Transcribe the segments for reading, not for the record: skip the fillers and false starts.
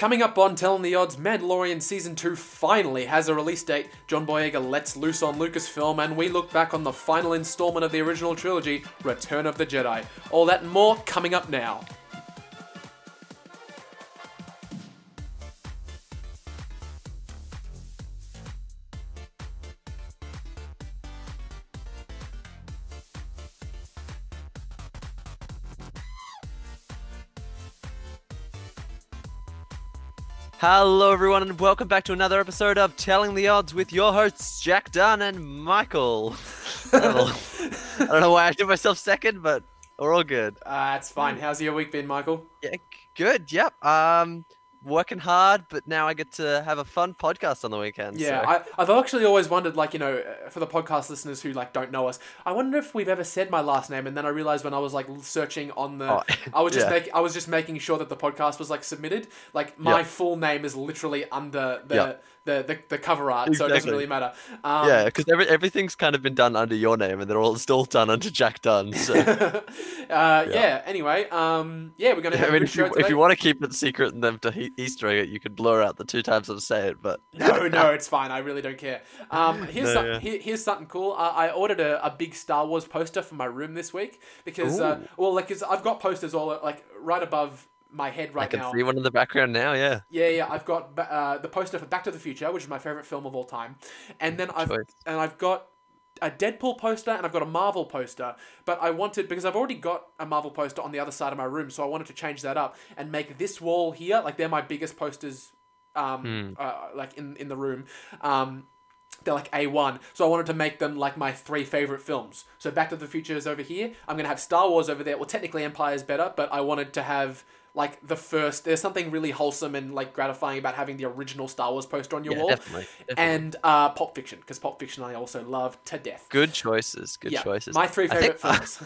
Coming up on Telling the Odds, Mandalorian Season 2 finally has a release date. John Boyega lets loose on Lucasfilm, and we look back on the final installment of the original trilogy, Return of the Jedi. All that and more coming up now. Hello everyone and welcome back to another episode of Telling the Odds with your hosts Jack Dunn and Michael. I don't know why I did myself second, but we're all good. It's fine. How's your week been, Michael? Yeah, good, yep. Working hard, but now I get to have a fun podcast on the weekend. Yeah, so. I've actually always wondered, like, you know, for the podcast listeners who, like, don't know us, I wonder if we've ever said my last name, and then I realized when I was, like, searching on the... I was just making sure that the podcast was, like, submitted. Like, my full name is literally under the... The cover art, exactly. So it doesn't really matter. Yeah, because everything's kind of been done under your name, and they're all still done under Jack Dunn. So. Anyway, we're gonna. Have a good show today. If you want to keep it secret and them to Easter egg it, you could blur out the two times I say it. But no, it's fine. I really don't care. Here's something cool. I ordered a big Star Wars poster for my room this week because, because I've got posters all like right above my head right now. I can see one in the background now, yeah. Yeah, I've got the poster for Back to the Future, which is my favourite film of all time. And then I've got a Deadpool poster and I've got a Marvel poster. But I wanted, because I've already got a Marvel poster on the other side of my room, so I wanted to change that up and make this wall here, like they're my biggest posters like in the room. They're like A1. So I wanted to make them like my three favorite films. So Back to the Future is over here. I'm going to have Star Wars over there. Well, technically Empire is better, but I wanted to have... like the first, there's something really wholesome and like gratifying about having the original Star Wars poster on your wall. Definitely. And Pulp Fiction, because Pulp Fiction I also love to death. Good choices. My three favorite films.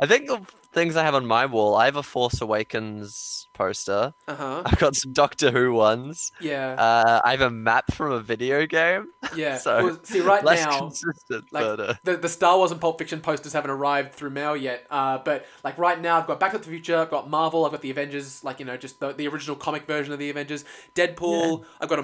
I think the things I have on my wall, I have a Force Awakens poster. Uh-huh. I've got some Doctor Who ones. Yeah. I have a map from a video game. Yeah. So well, see, right less now, consistent, like, but, the Star Wars and Pulp Fiction posters haven't arrived through mail yet. But like right now, I've got Back to the Future, I've got Marvel, I've got the Avengers. Like, you know, just the original comic version of the Avengers. Deadpool. Yeah, I got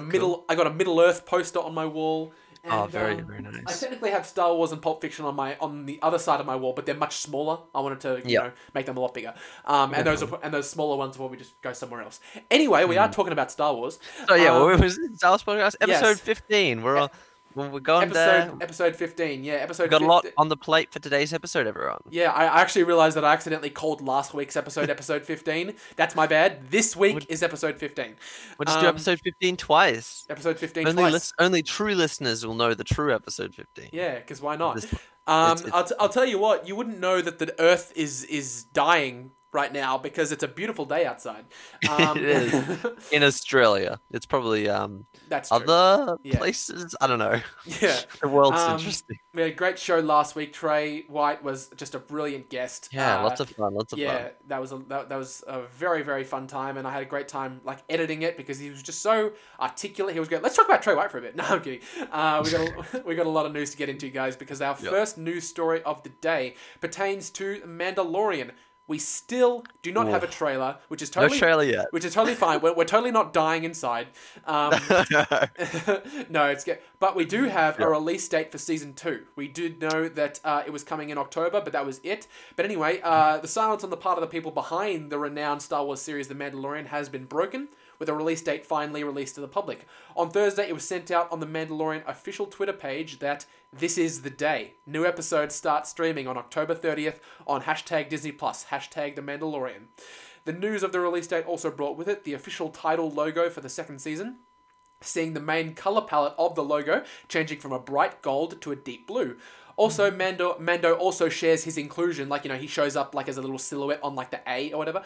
a Middle Earth poster on my wall. And, very nice. I technically have Star Wars and Pulp Fiction on the other side of my wall, but they're much smaller. I wanted to you know make them a lot bigger. And those smaller ones will we just go somewhere else. Anyway, we are talking about Star Wars. Oh yeah, well, it was Star Wars podcast episode 15. We're on. Well, we're going there. Episode 15, yeah. Episode. We've got a lot on the plate for today's episode, everyone. Yeah, I actually realised that I accidentally called last week's episode episode 15. That's my bad. This week is episode 15. We'll just do episode 15 twice. Episode 15 only twice. Only true listeners will know the true episode 15. Yeah, because why not? I'll tell you what, you wouldn't know that the Earth is dying right now because it's a beautiful day outside. It is. In Australia. It's probably that's other places. I don't know. Yeah. The world's interesting. We had a great show last week. Trey White was just a brilliant guest. Yeah, lots of fun. Yeah, that was a very, very fun time, and I had a great time like editing it because he was just so articulate. He was going, let's talk about Trey White for a bit. No, I'm kidding. We got a lot of news to get into, guys, because our first news story of the day pertains to Mandalorian. We still do not have a trailer, which is totally fine. We're totally not dying inside. No, it's good. But we do have a release date for season 2. We did know that it was coming in October, but that was it. But anyway, the silence on the part of the people behind the renowned Star Wars series The Mandalorian has been broken, with a release date finally released to the public. On Thursday, it was sent out on the Mandalorian official Twitter page that this is the day. New episodes start streaming on October 30th on #DisneyPlus, #TheMandalorian. The news of the release date also brought with it the official title logo for the second season, seeing the main color palette of the logo changing from a bright gold to a deep blue. Also, Mando also shares his inclusion, like, you know, he shows up like as a little silhouette on like the A or whatever.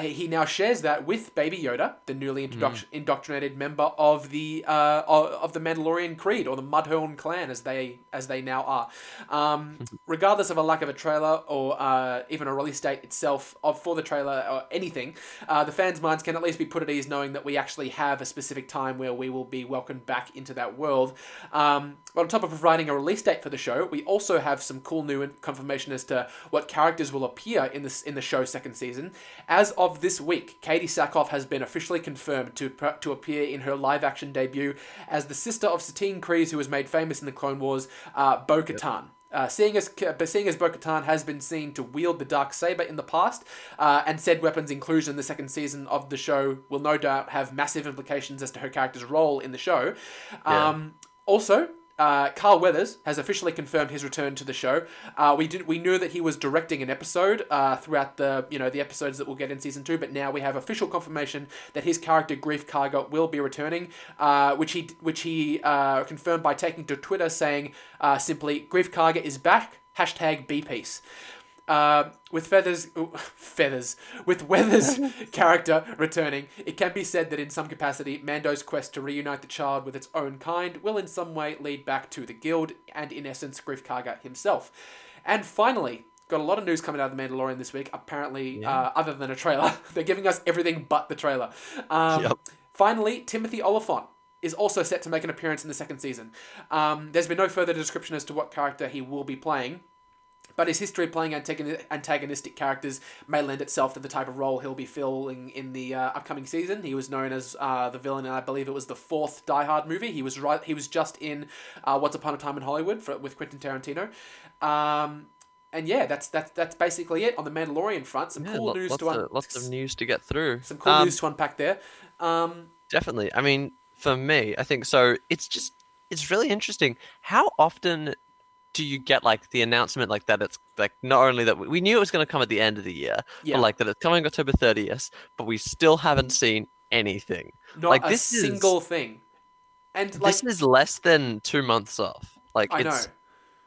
He now shares that with Baby Yoda, the newly indoctrinated member of the Mandalorian Creed, or the Mudhonn clan as they now are. Regardless of a lack of a trailer or even a release date itself for the trailer or anything, the fans' minds can at least be put at ease knowing that we actually have a specific time where we will be welcomed back into that world. But on top of providing a release date for the show, show, we also have some cool new confirmation as to what characters will appear in the show's second season. As of this week, Katie Sackhoff has been officially confirmed to appear in her live-action debut as the sister of Satine Kryze, who was made famous in the Clone Wars, Bo-Katan. Yep. Seeing as Bo-Katan has been seen to wield the Darksaber in the past, and said weapon's inclusion in the second season of the show will no doubt have massive implications as to her character's role in the show. Yeah. Also, Carl Weathers has officially confirmed his return to the show. We knew that he was directing an episode throughout the episodes that we'll get in season 2, but now we have official confirmation that his character Greef Karga will be returning, which he confirmed by taking to Twitter saying simply, "Greef Karga is back, #BPeace." With Weathers' character returning, it can be said that in some capacity, Mando's quest to reunite the child with its own kind will in some way lead back to the guild and, in essence, Greef Karga himself. And finally, got a lot of news coming out of The Mandalorian this week, apparently, yeah. Other than a trailer. They're giving us everything but the trailer. Finally, Timothy Oliphant is also set to make an appearance in the second season. There's been no further description as to what character he will be playing, but his history playing antagonistic characters may lend itself to the type of role he'll be filling in the upcoming season. He was known as the villain, and I believe it was the 4th Die Hard movie. He was just in Once Upon a Time in Hollywood with Quentin Tarantino. And yeah, that's basically it on the Mandalorian front. Lots of news to get through. Some cool news to unpack there. Definitely. I mean, for me, I think so. It's really interesting. How often do you get like the announcement like that? It's like not only that we knew it was going to come at the end of the year, yeah, but like that it's coming October 30th, but we still haven't seen anything. Not a single thing. And like, this is less than 2 months off. I know.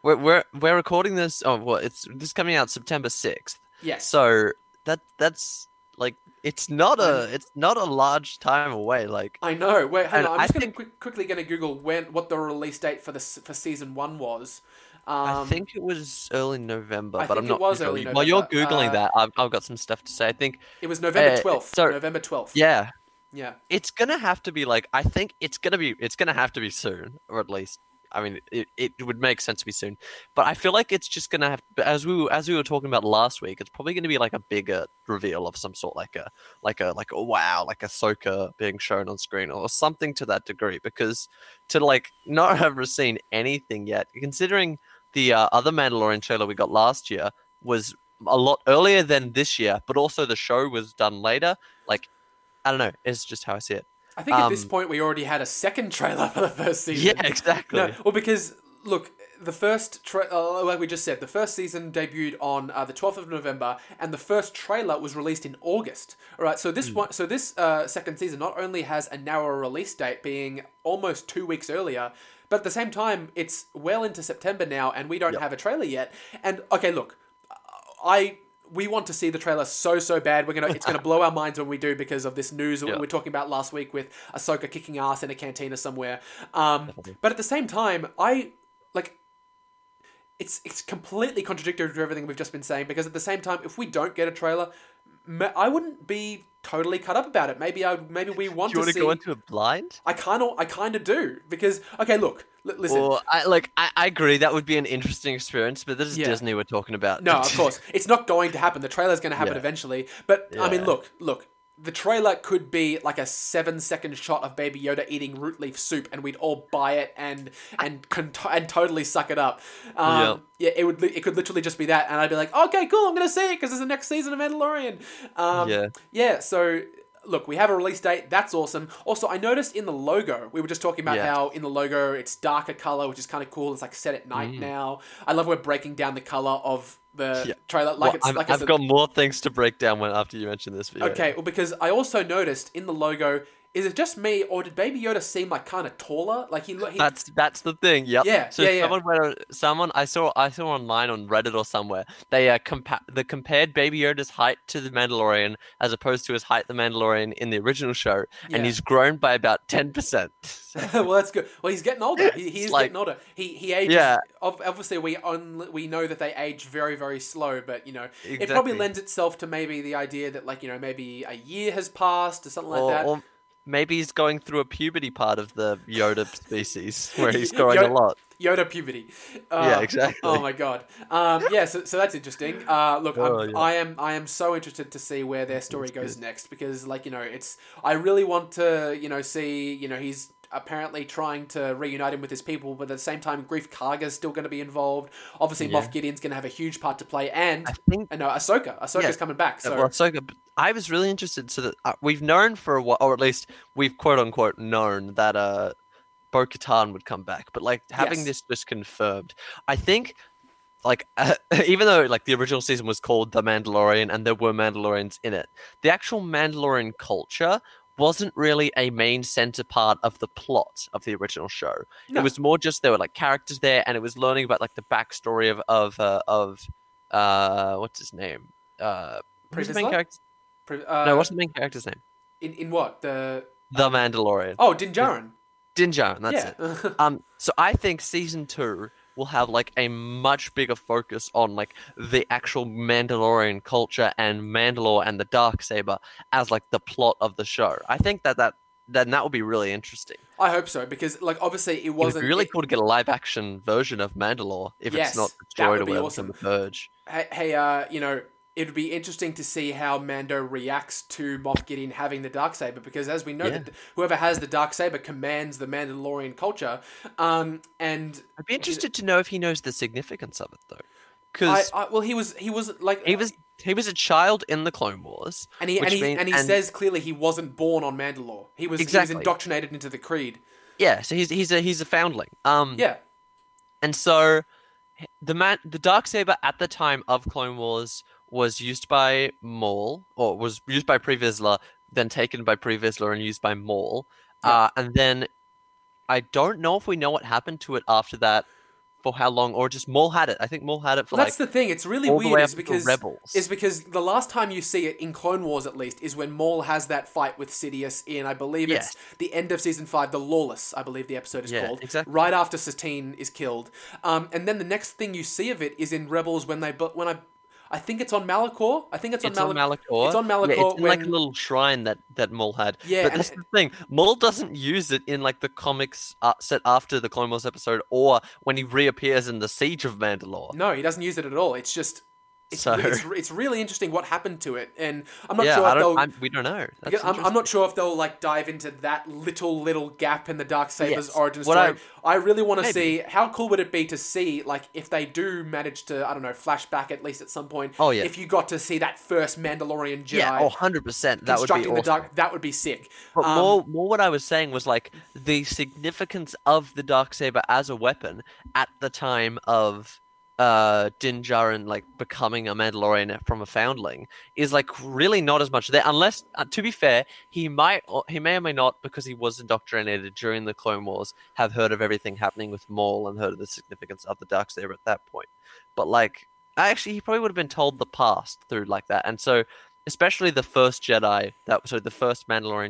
We're recording this. This is coming out September 6th. Yes. So that's like it's not a large time away. Like I know. Wait, hang on. I'm quickly going to Google what the release date for season 1 was. I think it was early November, but I'm not sure. While you're Googling that, I've got some stuff to say. I think it was November 12th. So, November 12th. Yeah. Yeah. It's going to have to be like, I think it's going to have to be soon, or at least, I mean, it would make sense to be soon, but I feel like it's just going to have, as we were talking about last week, it's probably going to be like a bigger reveal of some sort, like Ahsoka being shown on screen or something to that degree, because to like not have seen anything yet, considering the other Mandalorian trailer we got last year was a lot earlier than this year, but also the show was done later. Like, I don't know. It's just how I see it. I think at this point we already had a second trailer for the first season. Yeah, exactly. No, well, because look, the first like we just said, the first season debuted on the 12th of November, and the first trailer was released in August. All right, so this second season not only has a narrower release date, being almost 2 weeks earlier, but at the same time it's well into September now, and we don't have a trailer yet. And okay, look, we want to see the trailer so bad. It's gonna blow our minds when we do, because of this news that we were talking about last week with Ahsoka kicking ass in a cantina somewhere. But at the same time, it's completely contradictory to everything we've just been saying, because at the same time, if we don't get a trailer, I wouldn't be totally cut up about it. Maybe we want to see. Do you want to go into it blind? I kind of do, because okay, look. Listen. Well, I agree that would be an interesting experience, but this is Disney we're talking about. No, of course. It's not going to happen. The trailer's going to happen eventually. But, I mean, look. The trailer could be like a 7-second shot of Baby Yoda eating root leaf soup, and we'd all buy it and totally suck it up. It could literally just be that, and I'd be like, okay, cool, I'm going to see it, because it's the next season of Mandalorian. So... Look, we have a release date. That's awesome. Also, I noticed in the logo, we were just talking about how in the logo, it's darker color, which is kind of cool. It's like set at night now. I love we're breaking down the color of the trailer. I've got more things to break down after you mention this video. Okay, well, because I also noticed in the logo, is it just me, or did Baby Yoda seem like kind of taller? Like he that's the thing. Yep. Yeah. So someone I saw online on Reddit or somewhere, they compared Baby Yoda's height to the Mandalorian as opposed to his height the Mandalorian in the original show, and he's grown by about 10%. Well, that's good. Well, he's getting older. He's getting older. He ages. Yeah. Obviously, we know that they age very, very slow, but it probably lends itself to maybe the idea that maybe a year has passed or something like that. Or, maybe he's going through a puberty part of the Yoda species where he's growing a lot. Yoda puberty. Yeah, exactly. Oh my god. Yeah, so that's interesting. Look, I am so interested to see where their story goes next, because, like, you know, it's, I really want to, you know, see, you know, he's apparently trying to reunite him with his people, but at the same time, Greef Karga is still going to be involved. Obviously, Moff Gideon's going to have a huge part to play, and I think, no, Ahsoka's coming back. So. Well, Ahsoka, I was really interested. So that we've known for a while, or at least we've quote unquote known that Bo-Katan would come back, but like having this just confirmed, I think. Like, even though, like, the original season was called The Mandalorian and there were Mandalorians in it, the actual Mandalorian culture wasn't really a main center part of the plot of the original show. No. It was more just there were, like, characters there, and it was learning about, like, the backstory of what's his name? Pre Vizsla? No, what's the main character's name? In what? The Mandalorian. Oh, Din Djarin. Din Djarin, that's it. So I think season 2... will have, like, a much bigger focus on, like, the actual Mandalorian culture and Mandalore and the Darksaber as, like, the plot of the show. I think that would be really interesting. I hope so, because, like, obviously it wasn't... It would be really cool to get a live-action version of Mandalore if it's not destroyed away awesome. From The Purge. Hey, you know... It would be interesting to see how Mando reacts to Moff Gideon having the Darksaber, because as we know, that whoever has the Darksaber commands the Mandalorian culture. And I'd be interested to know if he knows the significance of it, though. Because he was a child in the Clone Wars, and he says clearly he wasn't born on Mandalore. He was indoctrinated into the creed. Yeah, so he's a foundling. And so the Darksaber at the time of Clone Wars was used by Maul, or was used by Pre Vizsla, then taken by Pre Vizsla and used by Maul. And then I don't know if we know what happened to it after that, for how long, or just Maul had it. I think Maul had it for that's the thing. It's really weird is because the last time you see it in Clone Wars, at least, is when Maul has that fight with Sidious in, I believe it's the end of season 5, The Lawless, I believe the episode is called. Exactly. Right after Satine is killed. And then the next thing you see of it is in Rebels when I think it's on Malachor. It's on Malachor. Yeah, it's like a little shrine that Maul had. Yeah, but that's the thing. Maul doesn't use it in, like, the comics set after the Clone Wars episode, or when he reappears in the Siege of Mandalore. No, he doesn't use it at all. It's just... It's really interesting what happened to it, and I'm not sure if they'll... we don't know. I'm not sure if they'll, like, dive into that little gap in the Darksaber's origin story. I really want to see, how cool would it be to see, like, if they do manage to, I don't know, flash back at least at some point. Oh yeah. If you got to see that first Mandalorian Jedi. Yeah, 100%. That would be awesome. That would be sick. But more what I was saying was, like, the significance of the Darksaber as a weapon at the time of... Din Djarin, like, becoming a Mandalorian from a foundling is, like, really not as much there, unless to be fair, he may or may not, because he was indoctrinated during the Clone Wars, have heard of everything happening with Maul and heard of the significance of the Darksaber at that point. But, like, actually he probably would have been told the past through, like, that, and so especially the first Mandalorian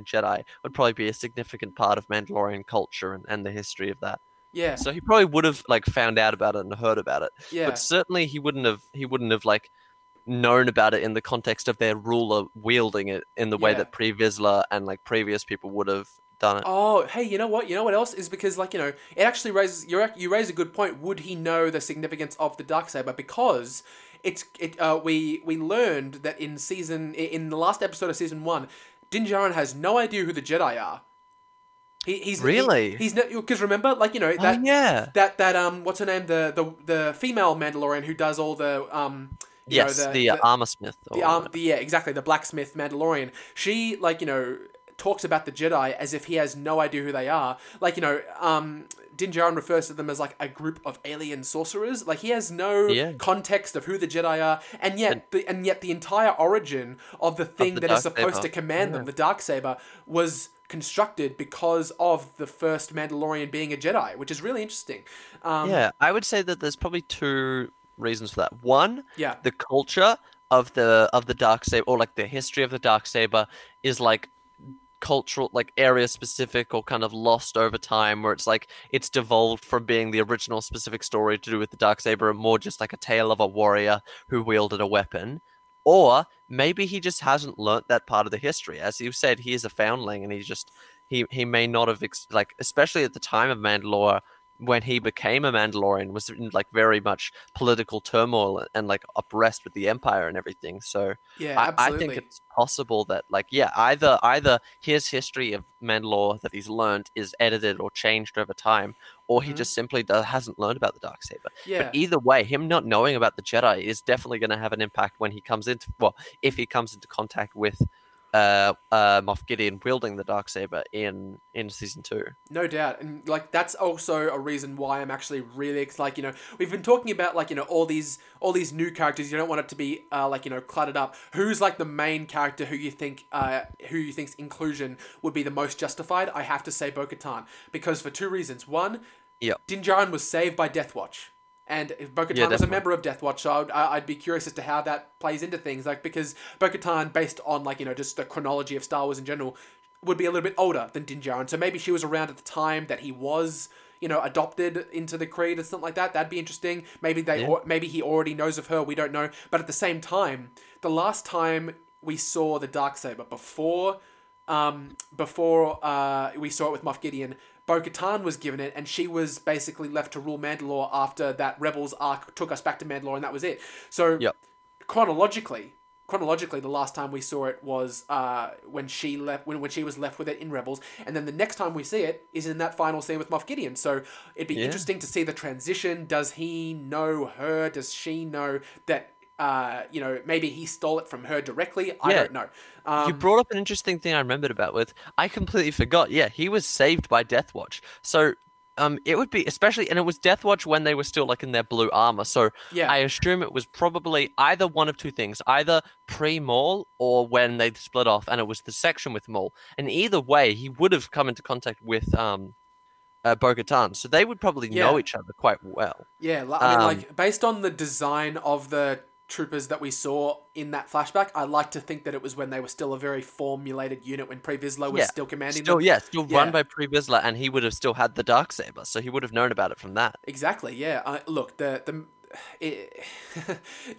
Jedi would probably be a significant part of Mandalorian culture and the history of that. Yeah. So he probably would have, like, found out about it and heard about it. Yeah. But certainly he wouldn't have like known about it in the context of their ruler wielding it in the way that Pre Vizsla and, like, previous people would have done it. Oh, hey, you know what? You know what else is, because, like, you know, it actually you raise a good point. Would he know the significance of the Darksaber? Because we learned that in the last episode of season 1, Din Djarin has no idea who the Jedi are. He's because remember, like, you know, that what's her name, the female Mandalorian who does all the the blacksmith Mandalorian, she, like, you know, talks about the Jedi as if he has no idea who they are. Like, you know, Din Djarin refers to them as, like, a group of alien sorcerers. Like, he has no context of who the Jedi are, and yet the entire origin of the thing that is supposed to command them, the Darksaber, was constructed because of the first Mandalorian being a Jedi, which is really interesting. I would say that there's probably two reasons for that. One, the culture of the Darksaber, or, like, the history of the Darksaber is, like, cultural, like, area specific, or kind of lost over time, where it's, like, it's devolved from being the original specific story to do with the Darksaber and more just, like, a tale of a warrior who wielded a weapon. Or maybe he just hasn't learnt that part of the history. As you said, he is a foundling, and he may not have, especially at the time of Mandalore, when he became a Mandalorian, was in like very much political turmoil and like oppressed with the Empire and everything. So yeah, I think it's possible that like, yeah, either his history of Mandalore that he's learned is edited or changed over time, or he just simply hasn't learned about the Darksaber. Yeah. But either way, him not knowing about the Jedi is definitely going to have an impact when he comes into, well, if he comes into contact with Moff Gideon wielding the Darksaber in season 2. No doubt. And like, that's also a reason why I'm actually really, like, you know, we've been talking about like, you know, all these new characters. You don't want it to be like, you know, cluttered up. Who's like the main character who you think's inclusion would be the most justified? I have to say Bo-Katan, because for two reasons. One, Din Djarin was saved by Death Watch. And if Bo-Katan was a member of Death Watch, so I'd be curious as to how that plays into things. Like, because Bo-Katan, based on, like, you know, just the chronology of Star Wars in general, would be a little bit older than Din Djarin. So maybe she was around at the time that he was, you know, adopted into the Creed or something like that. That'd be interesting. Maybe he already knows of her. We don't know. But at the same time, the last time we saw the Darksaber, before we saw it with Moff Gideon, Bo-Katan was given it, and she was basically left to rule Mandalore after that Rebels arc took us back to Mandalore, and that was it. So chronologically, the last time we saw it was when she left, when she was left with it in Rebels, and then the next time we see it is in that final scene with Moff Gideon. So it'd be interesting to see the transition. Does he know her? Does she know that? You know, maybe he stole it from her directly. I don't know. You brought up an interesting thing I remembered about with, I completely forgot. Yeah, he was saved by Death Watch. So it would be especially, and it was Death Watch when they were still like in their blue armor. So I assume it was probably either one of two things, either pre-Maul or when they split off, and it was the section with Maul. And either way, he would have come into contact with Bo-Katan, so they would probably know each other quite well. Yeah, I mean, like based on the design of the troopers that we saw in that flashback, I like to think that it was when they were still a very formulated unit, when Pre Vizsla was still commanding them. Still run by Pre Vizsla, and he would have still had the Darksaber, so he would have known about it from that. Exactly, yeah. Look,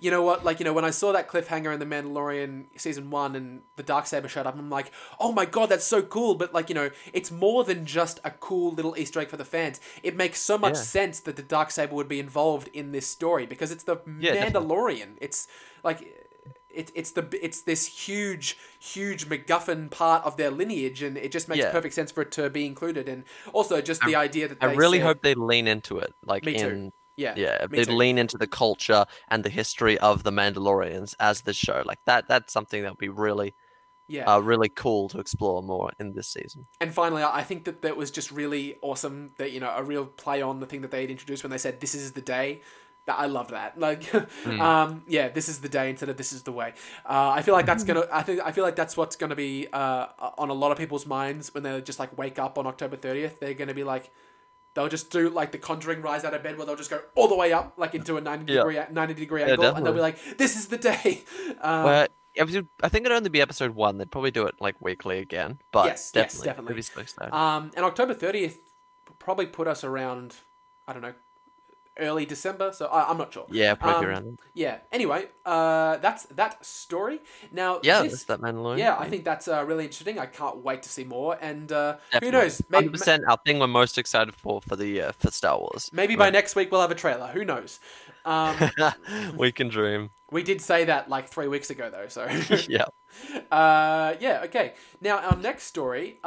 you know what, like, you know, when I saw that cliffhanger in The Mandalorian Season 1 and the Darksaber showed up, I'm like, oh my god, that's so cool, but like, you know, it's more than just a cool little Easter egg for the fans. It makes so much sense that the Darksaber would be involved in this story, because it's the Mandalorian. Definitely. It's like, it's this huge MacGuffin part of their lineage, and it just makes perfect sense for it to be included. And also just the idea that I really hope they lean into it, like, me too. They lean into the culture and the history of the Mandalorians as the show. Like that's something that would be really, really cool to explore more in this season. And finally, I think that was just really awesome that, you know, a real play on the thing that they had introduced when they said, "This is the day." I love that. Like, this is the day instead of this is the way. I feel like that's that's what's gonna be on a lot of people's minds when they just like wake up on October 30th. They're gonna be like, they'll just do like the Conjuring Rise Out of Bed, where they'll just go all the way up, like into a 90 degree angle, and they'll be like, "This is the day." I think it'd only be episode 1. They'd probably do it like weekly again, but definitely. And October 30th probably put us around, I don't know, early December, so I'm not sure. Yeah, probably around then. Yeah. Anyway, that's that story. Now, that's that Mandalorian. Yeah, I think that's really interesting. I can't wait to see more. And who knows? Maybe 100% our thing we're most excited for the year for Star Wars. Maybe by next week we'll have a trailer. Who knows? We can dream. We did say that like 3 weeks ago, though. So Okay. Now our next story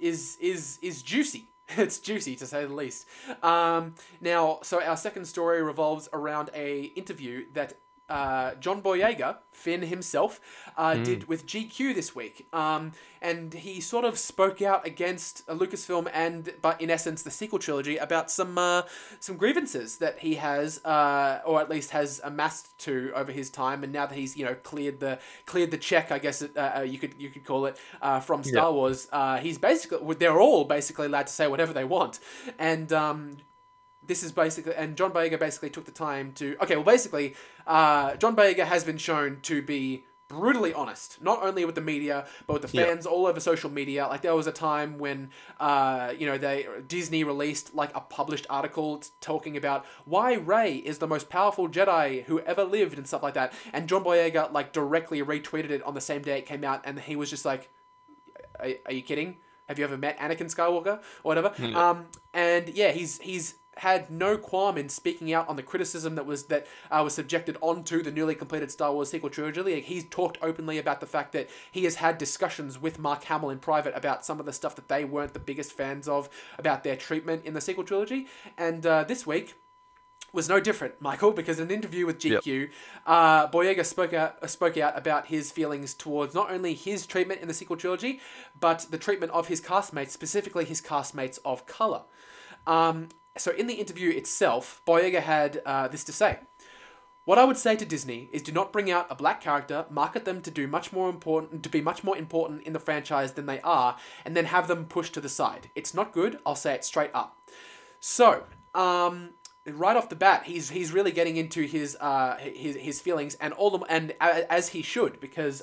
is juicy. It's juicy, to say the least. So our second story revolves around a interview that John Boyega, Finn himself, did with GQ this week. And he sort of spoke out against Lucasfilm but in essence, the sequel trilogy, about some grievances that he has, or at least has amassed to over his time. And now that he's, you know, cleared the check, I guess you could call it, from Star Wars, he's basically, they're all basically allowed to say whatever they want. And John Boyega basically took the time to... Okay, well, basically, John Boyega has been shown to be brutally honest, not only with the media, but with the fans all over social media. Like, there was a time when, you know, Disney released, like, a published article talking about why Rey is the most powerful Jedi who ever lived and stuff like that. And John Boyega, like, directly retweeted it on the same day it came out, and he was just like, are you kidding? Have you ever met Anakin Skywalker or whatever? Mm. And yeah, he's had no qualm in speaking out on the criticism that was subjected onto the newly completed Star Wars sequel trilogy. Like, he's talked openly about the fact that he has had discussions with Mark Hamill in private about some of the stuff that they weren't the biggest fans of about their treatment in the sequel trilogy. And this week was no different, Michael, because in an interview with GQ, Boyega spoke out about his feelings towards not only his treatment in the sequel trilogy, but the treatment of his castmates, specifically his castmates of color. So in the interview itself, Boyega had this to say. What I would say to Disney is do not bring out a black character, market them to be much more important in the franchise than they are, and then have them pushed to the side. It's not good. I'll say it straight up. So, right off the bat, he's really getting into his feelings and as he should, because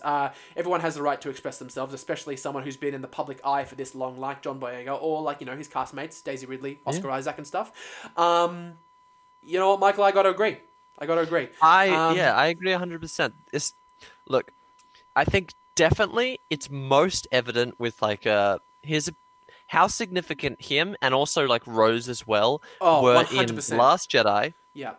everyone has the right to express themselves, especially someone who's been in the public eye for this long, like John Boyega or like, his castmates, Daisy Ridley, Oscar Isaac and stuff. You know what, Michael, I got to agree. I agree 100%. Look, I think definitely it's most evident with how significant him and also like Rose as well were 100%. In Last Jedi. Yeah.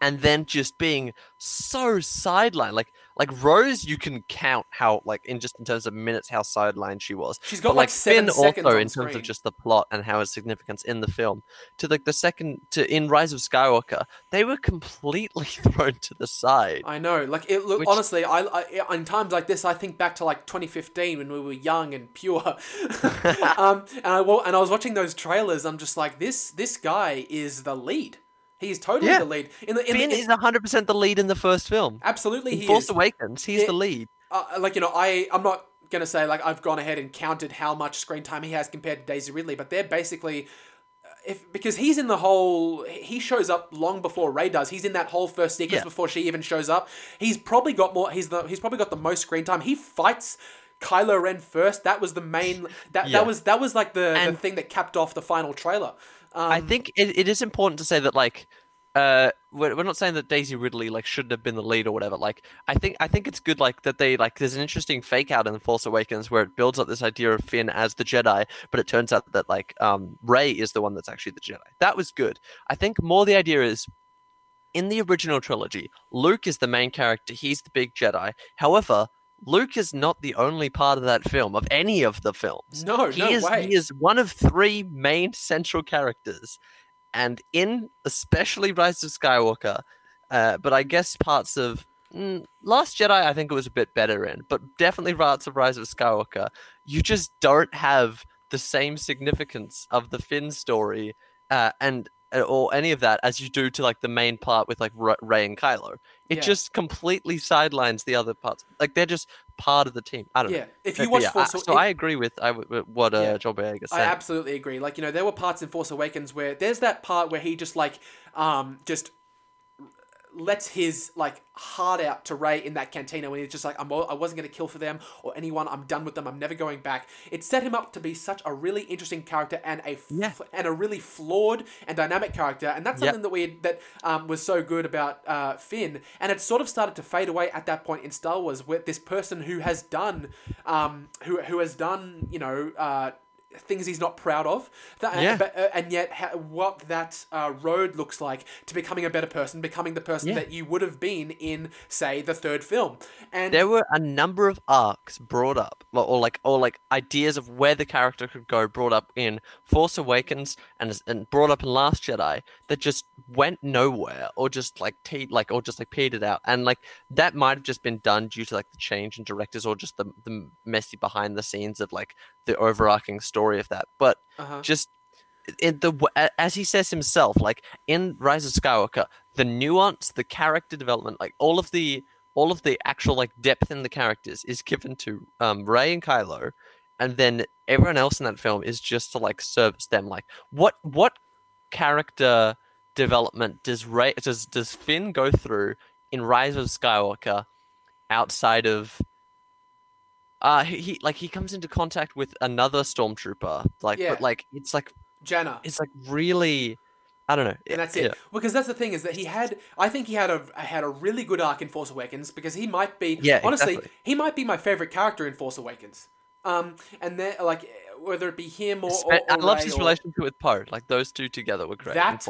And then just being so sidelined. Like Rose, you can count how in terms of minutes how sidelined she was. She's got like 7 seconds also in screen. Terms of just the plot and how its significance in the film. To like in Rise of Skywalker, they were completely thrown to the side. I know. Honestly, I in times like this I think back to 2015 when we were young and pure. And I was watching those trailers, I'm just like, this guy is the lead. He's totally the lead. Finn is 100% the lead in the first film. Absolutely, he is. Force Awakens, he's the lead. I'm not going to say I've gone ahead and counted how much screen time he has compared to Daisy Ridley, but they're basically... because he's in the whole... He shows up long before Rey does. He's in that whole first sequence before she even shows up. He's probably got more... He's probably got the most screen time. He fights... Kylo Ren first. That was the main. That was the thing that capped off the final trailer. I think it is important to say that we're not saying that Daisy Ridley shouldn't have been the lead or whatever. I think it's good that they there's an interesting fake out in The Force Awakens where it builds up this idea of Finn as the Jedi, but it turns out that Rey is the one that's actually the Jedi. That was good. I think more the idea is. In the original trilogy, Luke is the main character. He's the big Jedi. However, Luke is not the only part of that film, of any of the films. No way. He is one of three main central characters. And in especially Rise of Skywalker, but I guess parts of Last Jedi, I think it was a bit better in, but definitely parts of Rise of Skywalker, you just don't have the same significance of the Finn story or any of that as you do to the main part with Rey and Kylo. It just completely sidelines the other parts. They're just part of the team. I don't know. If you watch Force Awakens... So I agree with what John Boyega said. I absolutely agree. There were parts in Force Awakens where... There's that part where he just just... lets his heart out to Rey in that cantina when he's just I wasn't going to kill for them or anyone. I'm done with them. I'm never going back. It set him up to be such a really interesting character and a really flawed and dynamic character. And that's something that was so good about Finn. And it sort of started to fade away at that point in Star Wars with this person who has done things he's not proud of, and yet what that road looks like to becoming a better person, becoming the person that you would have been in, say, the third film. And there were a number of arcs brought up, or ideas of where the character could go, brought up in Force Awakens and brought up in Last Jedi that just went nowhere, or just petered out, and that might have just been done due to the change in directors or just the messy behind the scenes of the overarching story of that, but just as he says himself, in Rise of Skywalker, the nuance, the character development, all of the actual depth in the characters is given to Rey and Kylo, and then everyone else in that film is just to service them. What character development does Finn go through in Rise of Skywalker outside of? He comes into contact with another stormtrooper, but it's Janna. It's really, I don't know. And that's it. Yeah. Because that's the thing is that I think he had a really good arc in Force Awakens because he might be my favorite character in Force Awakens. And then whether it be him or I loved his relationship with Poe. Like, those two together were great. That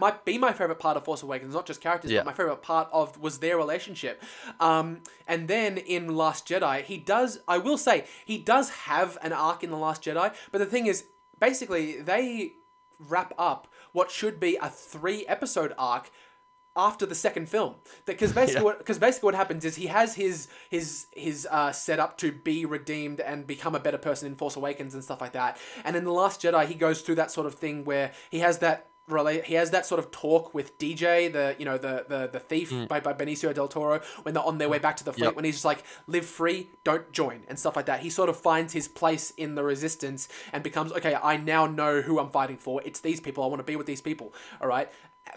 might be my favorite part of Force Awakens. Not just characters, but my favorite part was their relationship. And then in Last Jedi, he does have an arc in The Last Jedi, but the thing is, basically, they wrap up what should be a 3-episode arc after the second film, because basically what happens is he has his setup to be redeemed and become a better person in Force Awakens and stuff like that. And in The Last Jedi, he goes through that sort of thing where he has that sort of talk with DJ, the thief by Benicio del Toro, when they're on their way back to the fleet, when he's just like, live free, don't join, and stuff like that. He sort of finds his place in the resistance and becomes, okay, I now know who I'm fighting for. It's these people. I want to be with these people. All right.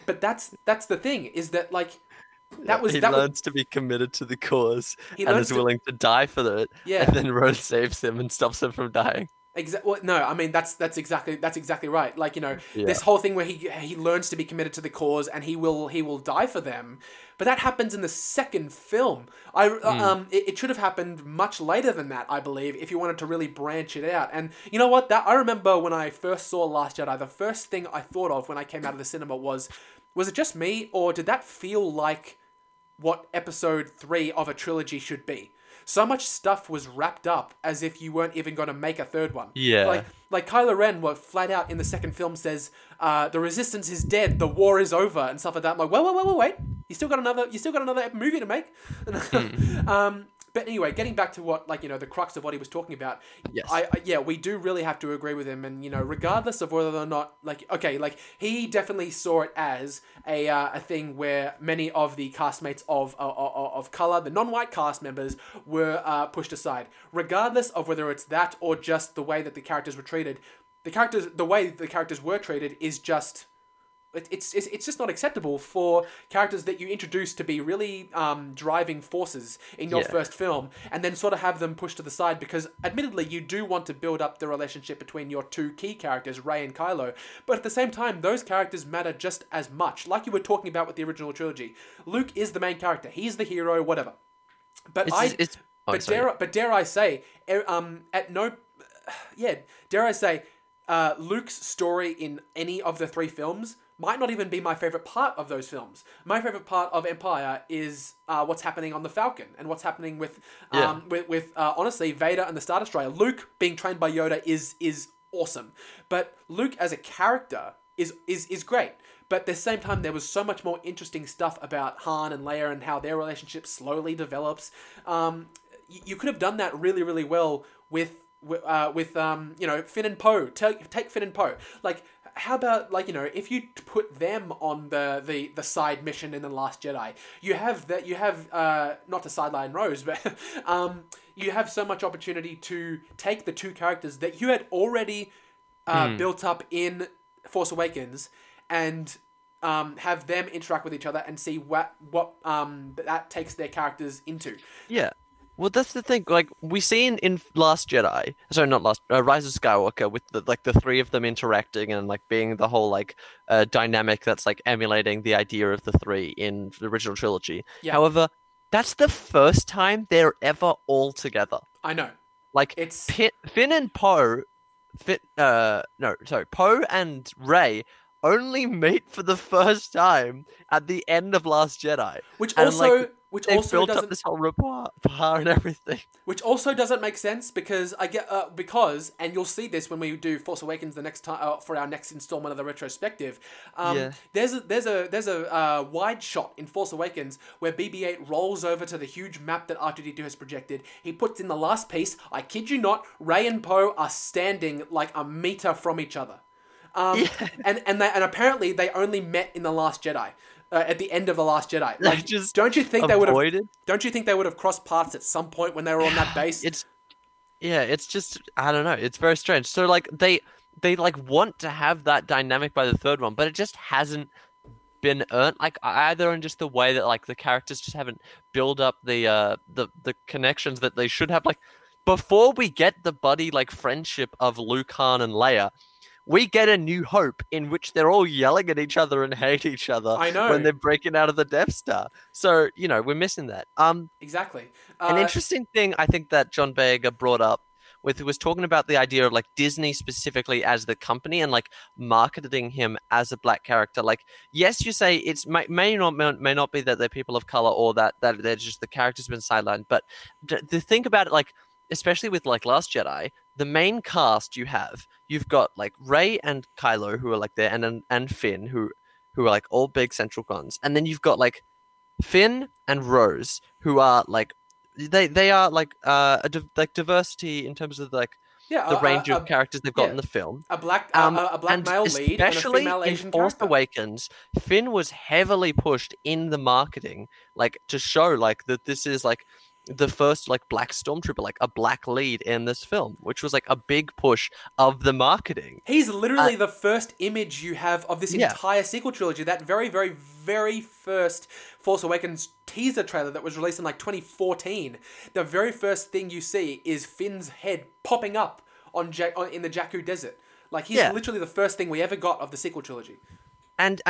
But that's the thing, is that he learns to be committed to the cause and is willing to die for it. Yeah. And then Rose saves him and stops him from dying. That's exactly right. Like, this whole thing where he learns to be committed to the cause and he will die for them. But that happens in the second film. It should have happened much later than that, I believe, if you wanted to really branch it out. And you know what? I remember when I first saw Last Jedi, the first thing I thought of when I came out of the cinema was it just me, or did that feel like what episode 3 of a trilogy should be? So much stuff was wrapped up as if you weren't even going to make a third one. Yeah. Like Kylo Ren, flat out in the second film says, the resistance is dead, the war is over, and stuff like that. I'm like, wait, you still got another movie to make. But anyway, getting back to what, the crux of what he was talking about. Yes. We do really have to agree with him, and regardless of whether or not, he definitely saw it as a thing where many of the castmates of color, the non-white cast members, were pushed aside. Regardless of whether it's that or just the way that the characters were treated, is just it's just not acceptable for characters that you introduce to be really driving forces in your first film, and then sort of have them pushed to the side, because admittedly you do want to build up the relationship between your two key characters, Rey and Kylo, but at the same time those characters matter just as much. Like you were talking about with the original trilogy, Luke is the main character, he's the hero, whatever. Dare I say, Luke's story in any of the 3 films might not even be my favorite part of those films. My favorite part of Empire is what's happening on the Falcon, and what's happening with honestly Vader and the Star Destroyer. Luke being trained by Yoda is awesome, but Luke as a character is great. But at the same time, there was so much more interesting stuff about Han and Leia and how their relationship slowly develops. You could have done that really, really well with Finn and Poe. Take Finn and Poe. Like, how about, if you put them on the side mission in The Last Jedi, you have not to sideline Rose, but you have so much opportunity to take the two characters that you had already built up in Force Awakens, and have them interact with each other and see what that takes their characters into. Yeah. Well, that's the thing. Like, we see in Last Jedi, Rise of Skywalker, with the 3 of them interacting and being the whole dynamic that's emulating the idea of the 3 in the original trilogy. Yeah. However, that's the first time they're ever all together. I know. Poe and Rey only meet for the first time at the end of Last Jedi, which also built up this whole rapport and everything, which also doesn't make sense, because I get and you'll see this when we do Force Awakens the next time for our next installment of the retrospective. There's a wide shot in Force Awakens where BB-8 rolls over to the huge map that R2-D2 has projected. He puts in the last piece. I kid you not, Rey and Poe are standing like a meter from each other. And apparently they only met in The Last Jedi, at the end of The Last Jedi. Don't you think they would have crossed paths at some point when they were on that base? It's just, I don't know. It's very strange. So they want to have that dynamic by the third one, but it just hasn't been earned. Either in just the way that the characters just haven't built up the connections that they should have. Before we get the buddy friendship of Luke, Han, and Leia, we get A New Hope, in which they're all yelling at each other and hate each other when they're breaking out of the Death Star. So, we're missing that. Exactly. An interesting thing I think that John Boyega brought up with, was talking about the idea of like Disney specifically as the company and like marketing him as a black character. Like, yes, you say it's may not be that they're people of color or that they're just the characters have been sidelined, but to think about it, like, especially with like Last Jedi, the main cast you've got like Rey and Kylo who are like there, and Finn who are like all big central guns, and then you've got like Finn and Rose who are like they are like diversity in terms of like the range of characters they've got in the film. A black male lead, especially in Force Awakens, Finn was heavily pushed in the marketing, like to show like that this is like the first like black stormtrooper, like a black lead in this film, which was like a big push of the marketing. He's literally the first image you have of this entire sequel trilogy. That very, very, very first Force Awakens teaser trailer that was released in like 2014. The very first thing you see is Finn's head popping up in the Jakku desert. Like he's literally the first thing we ever got of the sequel trilogy. And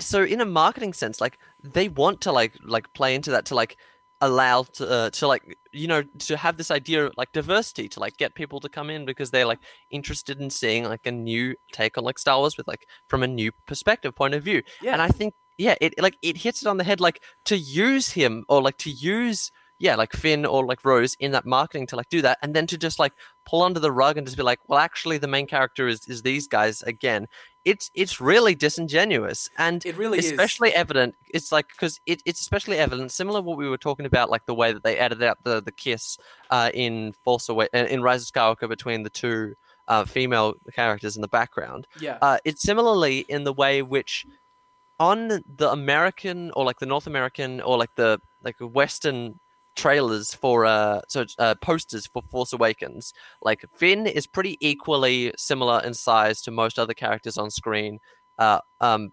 so in a marketing sense, like they want to like play into that to like allow to like, you know, to have this idea of like diversity, to like get people to come in because they're like interested in seeing like a new take on like Star Wars with like from a new perspective, point of view. Yeah. And I think it like it hits it on the head, like to use him or like to use like Finn or like Rose in that marketing to like do that, and then to just like pull under the rug and just be like, well, actually the main character is these guys again. It's really disingenuous, and it really especially is evident. It's like because it's especially evident, similar to what we were talking about, like the way that they added out the kiss in Force Awakens, in Rise of Skywalker, between the two female characters in the background. Yeah, it's similarly in the way which on the American or like the North American or like the Western trailers for posters for Force Awakens, like Finn is pretty equally similar in size to most other characters on screen,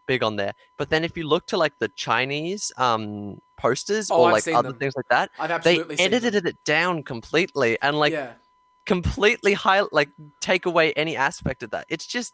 big on there. But then if you look to like the Chinese posters or like other things like that, they edited it down completely and like completely take away any aspect of that. It's just.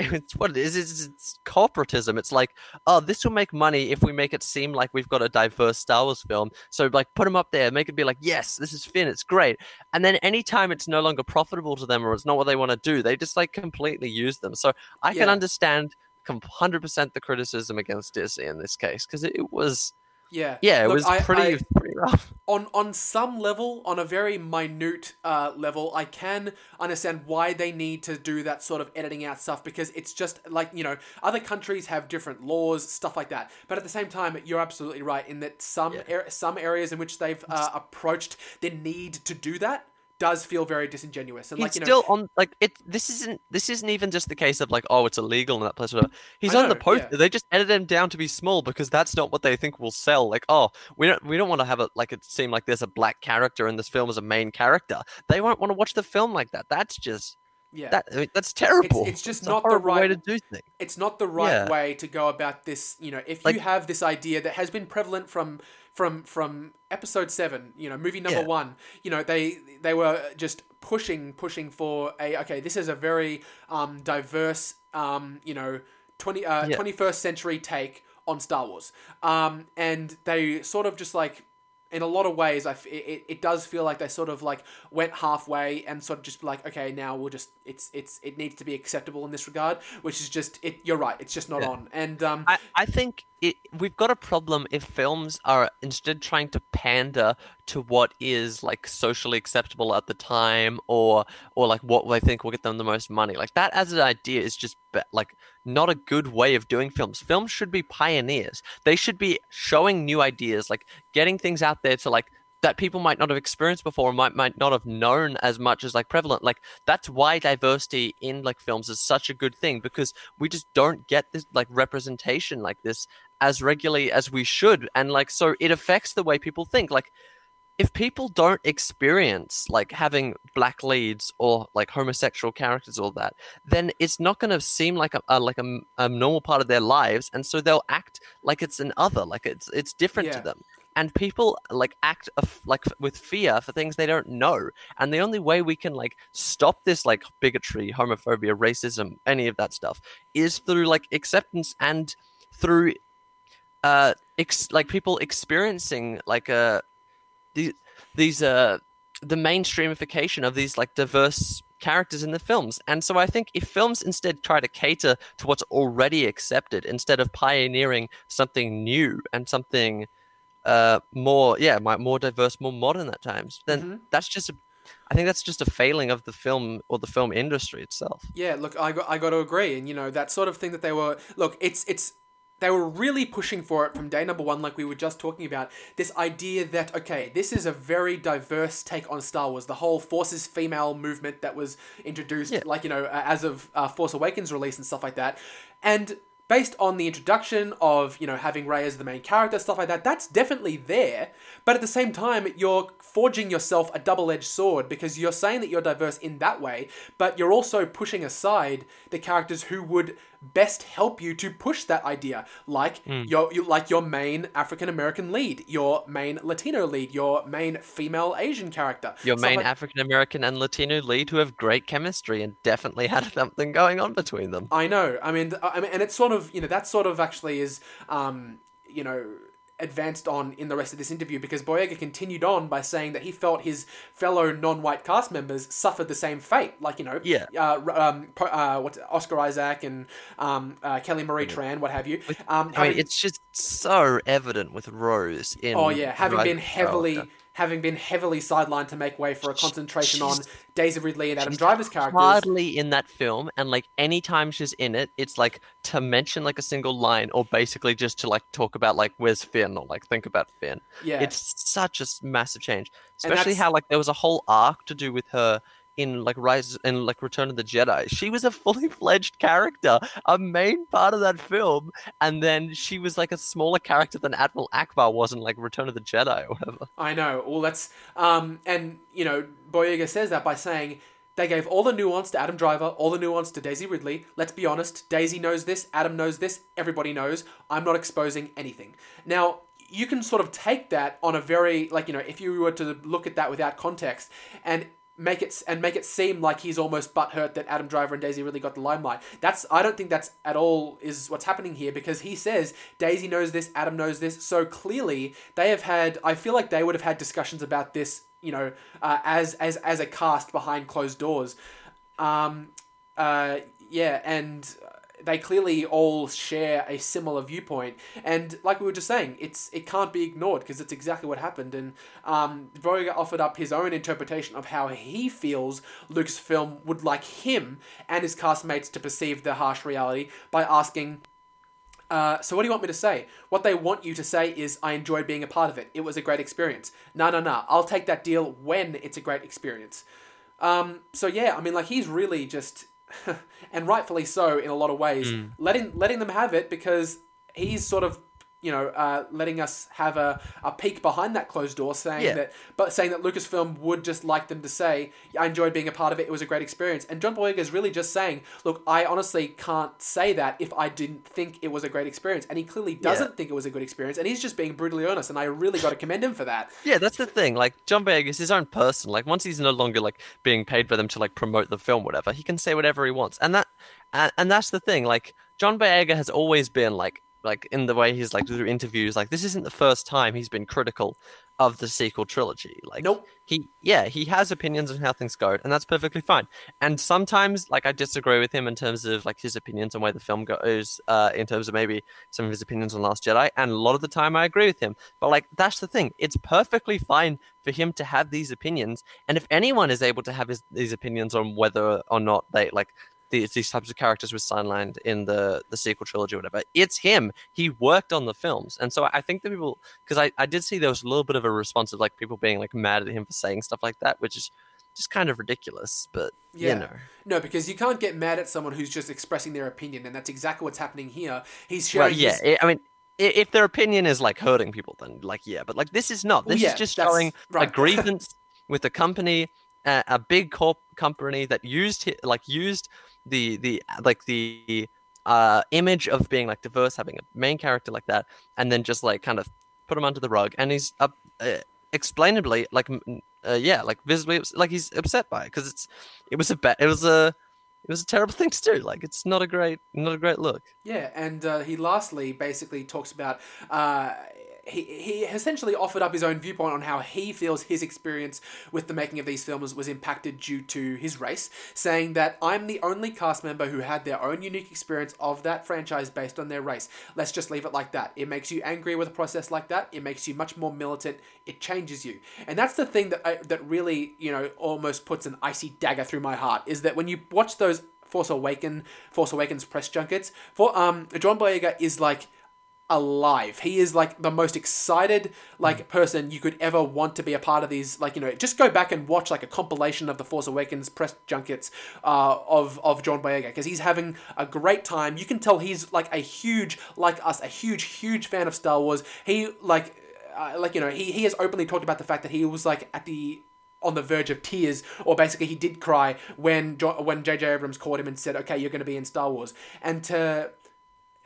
It's what it is. It's corporatism. It's like, oh, this will make money if we make it seem like we've got a diverse Star Wars film. So, like, put them up there, make it be like, yes, this is Finn, it's great. And then anytime it's no longer profitable to them or it's not what they want to do, they just like completely use them. So, I can understand 100% the criticism against Disney in this case, because it was. It was pretty rough. On some level, on a very minute level, I can understand why they need to do that sort of editing out stuff, because it's just like, you know, other countries have different laws, stuff like that. But at the same time, you're absolutely right in that some areas in which they've approached the need to do that does feel very disingenuous. And he's like, you know, still on like it. This isn't even just the case of like, oh, it's illegal in that place. Whatever. He's on the poster. Yeah. They just edited him down to be small because that's not what they think will sell. Like, oh, we don't want to have it like it seem like there's a black character in this film as a main character. They won't want to watch the film like that. That's just that's terrible. It's just not the right way to do things. It's not the right way to go about this. You know, if like, you have this idea that has been prevalent from episode 7, you know, movie number 1, you know, they were just pushing for this is a very diverse, you know, 21st century take on Star Wars. And they sort of just like, in a lot of ways, it does feel like they sort of like went halfway and sort of just like, okay, now we'll just it needs to be acceptable in this regard, which is just you're right, it's just not on. And I think we've got a problem if films are instead trying to pander to what is like socially acceptable at the time, or like what they think will get them the most money. Like that as an idea is just like not a good way of doing films. Films should be pioneers. They should be showing new ideas, like getting things out there to like that people might not have experienced before, might not have known as much as like prevalent. Like that's why diversity in like films is such a good thing, because we just don't get this like representation like this as regularly as we should. And like, so it affects the way people think. Like if people don't experience like having black leads or like homosexual characters or that, then it's not going to seem like a normal part of their lives. And so they'll act like it's an other, like it's different to them. And people like act like with fear for things they don't know. And the only way we can like stop this like bigotry, homophobia, racism, any of that stuff is through like acceptance and through like people experiencing like these the mainstreamification of these like diverse characters in the films. And so I think if films instead try to cater to what's already accepted instead of pioneering something new and something more diverse, more modern at times, then that's just I think that's just a failing of the film or the film industry itself. Yeah, look, I got to agree. And you know, that sort of thing that they were, look, it's they were really pushing for it from day number one, like we were just talking about. This idea that, okay, this is a very diverse take on Star Wars. The whole Force's female movement that was introduced, like, you know, as of Force Awakens release and stuff like that. And based on the introduction of, you know, having Rey as the main character, stuff like that, that's definitely there. But at the same time, you're forging yourself a double-edged sword because you're saying that you're diverse in that way, but you're also pushing aside the characters who would best help you to push that idea, like your main African-American lead, your main Latino lead, your main female Asian character, your main African-American and Latino lead who have great chemistry and definitely had something going on between them. I know. I mean, and it's sort of, you know, that sort of actually is, you know, advanced on in the rest of this interview, because Boyega continued on by saying that he felt his fellow non-white cast members suffered the same fate, like, you know, Oscar Isaac and Kelly Marie Tran, what have you. I mean, it's just so evident with Rose in having been heavily sidelined to make way for a concentration on Daisy Ridley and Adam Driver's characters. Hardly in that film, and like any time she's in it, it's like to mention like a single line, or basically just to like talk about like where's Finn, or like think about Finn. Yeah, it's such a massive change, especially how like there was a whole arc to do with her in like Rise and like Return of the Jedi. She was a fully fledged character, a main part of that film, and then she was like a smaller character than Admiral Akbar was in like Return of the Jedi or whatever. I know. Well, that's and you know, Boyega says that by saying they gave all the nuance to Adam Driver, all the nuance to Daisy Ridley. Let's be honest, Daisy knows this, Adam knows this, everybody knows. I'm not exposing anything. Now, you can sort of take that on a very like, you know, if you were to look at that without context and make it seem like he's almost butthurt that Adam Driver and Daisy Ridley got the limelight. I don't think that's at all is what's happening here, because he says Daisy knows this, Adam knows this, so clearly they have had, I feel like they would have had discussions about this, you know, as a cast behind closed doors. And they clearly all share a similar viewpoint, and like we were just saying, it can't be ignored because it's exactly what happened. And Boyega offered up his own interpretation of how he feels Lucasfilm would like him and his castmates to perceive the harsh reality by asking, so what do you want me to say? What they want you to say is, I enjoyed being a part of it. It was a great experience. No. I'll take that deal when it's a great experience. So yeah, I mean, like, he's really just... and rightfully so in a lot of ways, letting them have it, because he's sort of, you know, letting us have a peek behind that closed door, saying that Lucasfilm would just like them to say, I enjoyed being a part of it, it was a great experience. And John Boyega is really just saying, look, I honestly can't say that if I didn't think it was a great experience. And he clearly doesn't think it was a good experience, and he's just being brutally honest, and I really got to commend him for that. Yeah, that's the thing. Like, John Boyega is his own person. Like, once he's no longer like being paid by them to like promote the film, whatever, he can say whatever he wants. And that's the thing. Like, John Boyega has always been like in the way he's like through interviews, like this isn't the first time he's been critical of the sequel trilogy. Like, nope. He has opinions on how things go, and that's perfectly fine. And sometimes like I disagree with him in terms of like his opinions on where the film goes, in terms of maybe some of his opinions on Last Jedi, and a lot of the time I agree with him. But like, that's the thing. It's perfectly fine for him to have these opinions, and if anyone is able to have these opinions on whether or not they like these types of characters were sidelined in the sequel trilogy or whatever, it's him. He worked on the films. And so I think that people... Because I did see there was a little bit of a response of like people being like mad at him for saying stuff like that, which is just kind of ridiculous, but you know. No, because you can't get mad at someone who's just expressing their opinion, and that's exactly what's happening here. He's sharing... Well, I mean... If their opinion is like hurting people, then like, but like this is not. This is just showing a grievance with a company, a big company that used the image of being like diverse, having a main character like that, and then just like kind of put him under the rug. And he's explainably visibly like he's upset by it, because it was a terrible thing to do. Like, it's not a great look. Yeah, and he lastly basically talks about he essentially offered up his own viewpoint on how he feels his experience with the making of these films was impacted due to his race, saying that I'm the only cast member who had their own unique experience of that franchise based on their race. Let's just leave it like that. It makes you angry with a process like that. It makes you much more militant. It changes you. And that's the thing that really, you know, almost puts an icy dagger through my heart, is that when you watch those Force Awakens press junkets, John Boyega is like alive. He is like the most excited person you could ever want to be a part of these. Like, you know, just go back and watch like a compilation of the Force Awakens press junkets of John Boyega, because he's having a great time. You can tell he's like a huge fan of Star Wars. He he has openly talked about the fact that he was like on the verge of tears, or basically he did cry when J.J. Abrams called him and said, okay, you're going to be in Star Wars. And to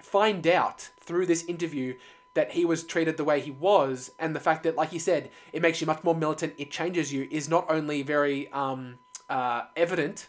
find out through this interview that he was treated the way he was, and the fact that, like you said, it makes you much more militant, it changes you, is not only very evident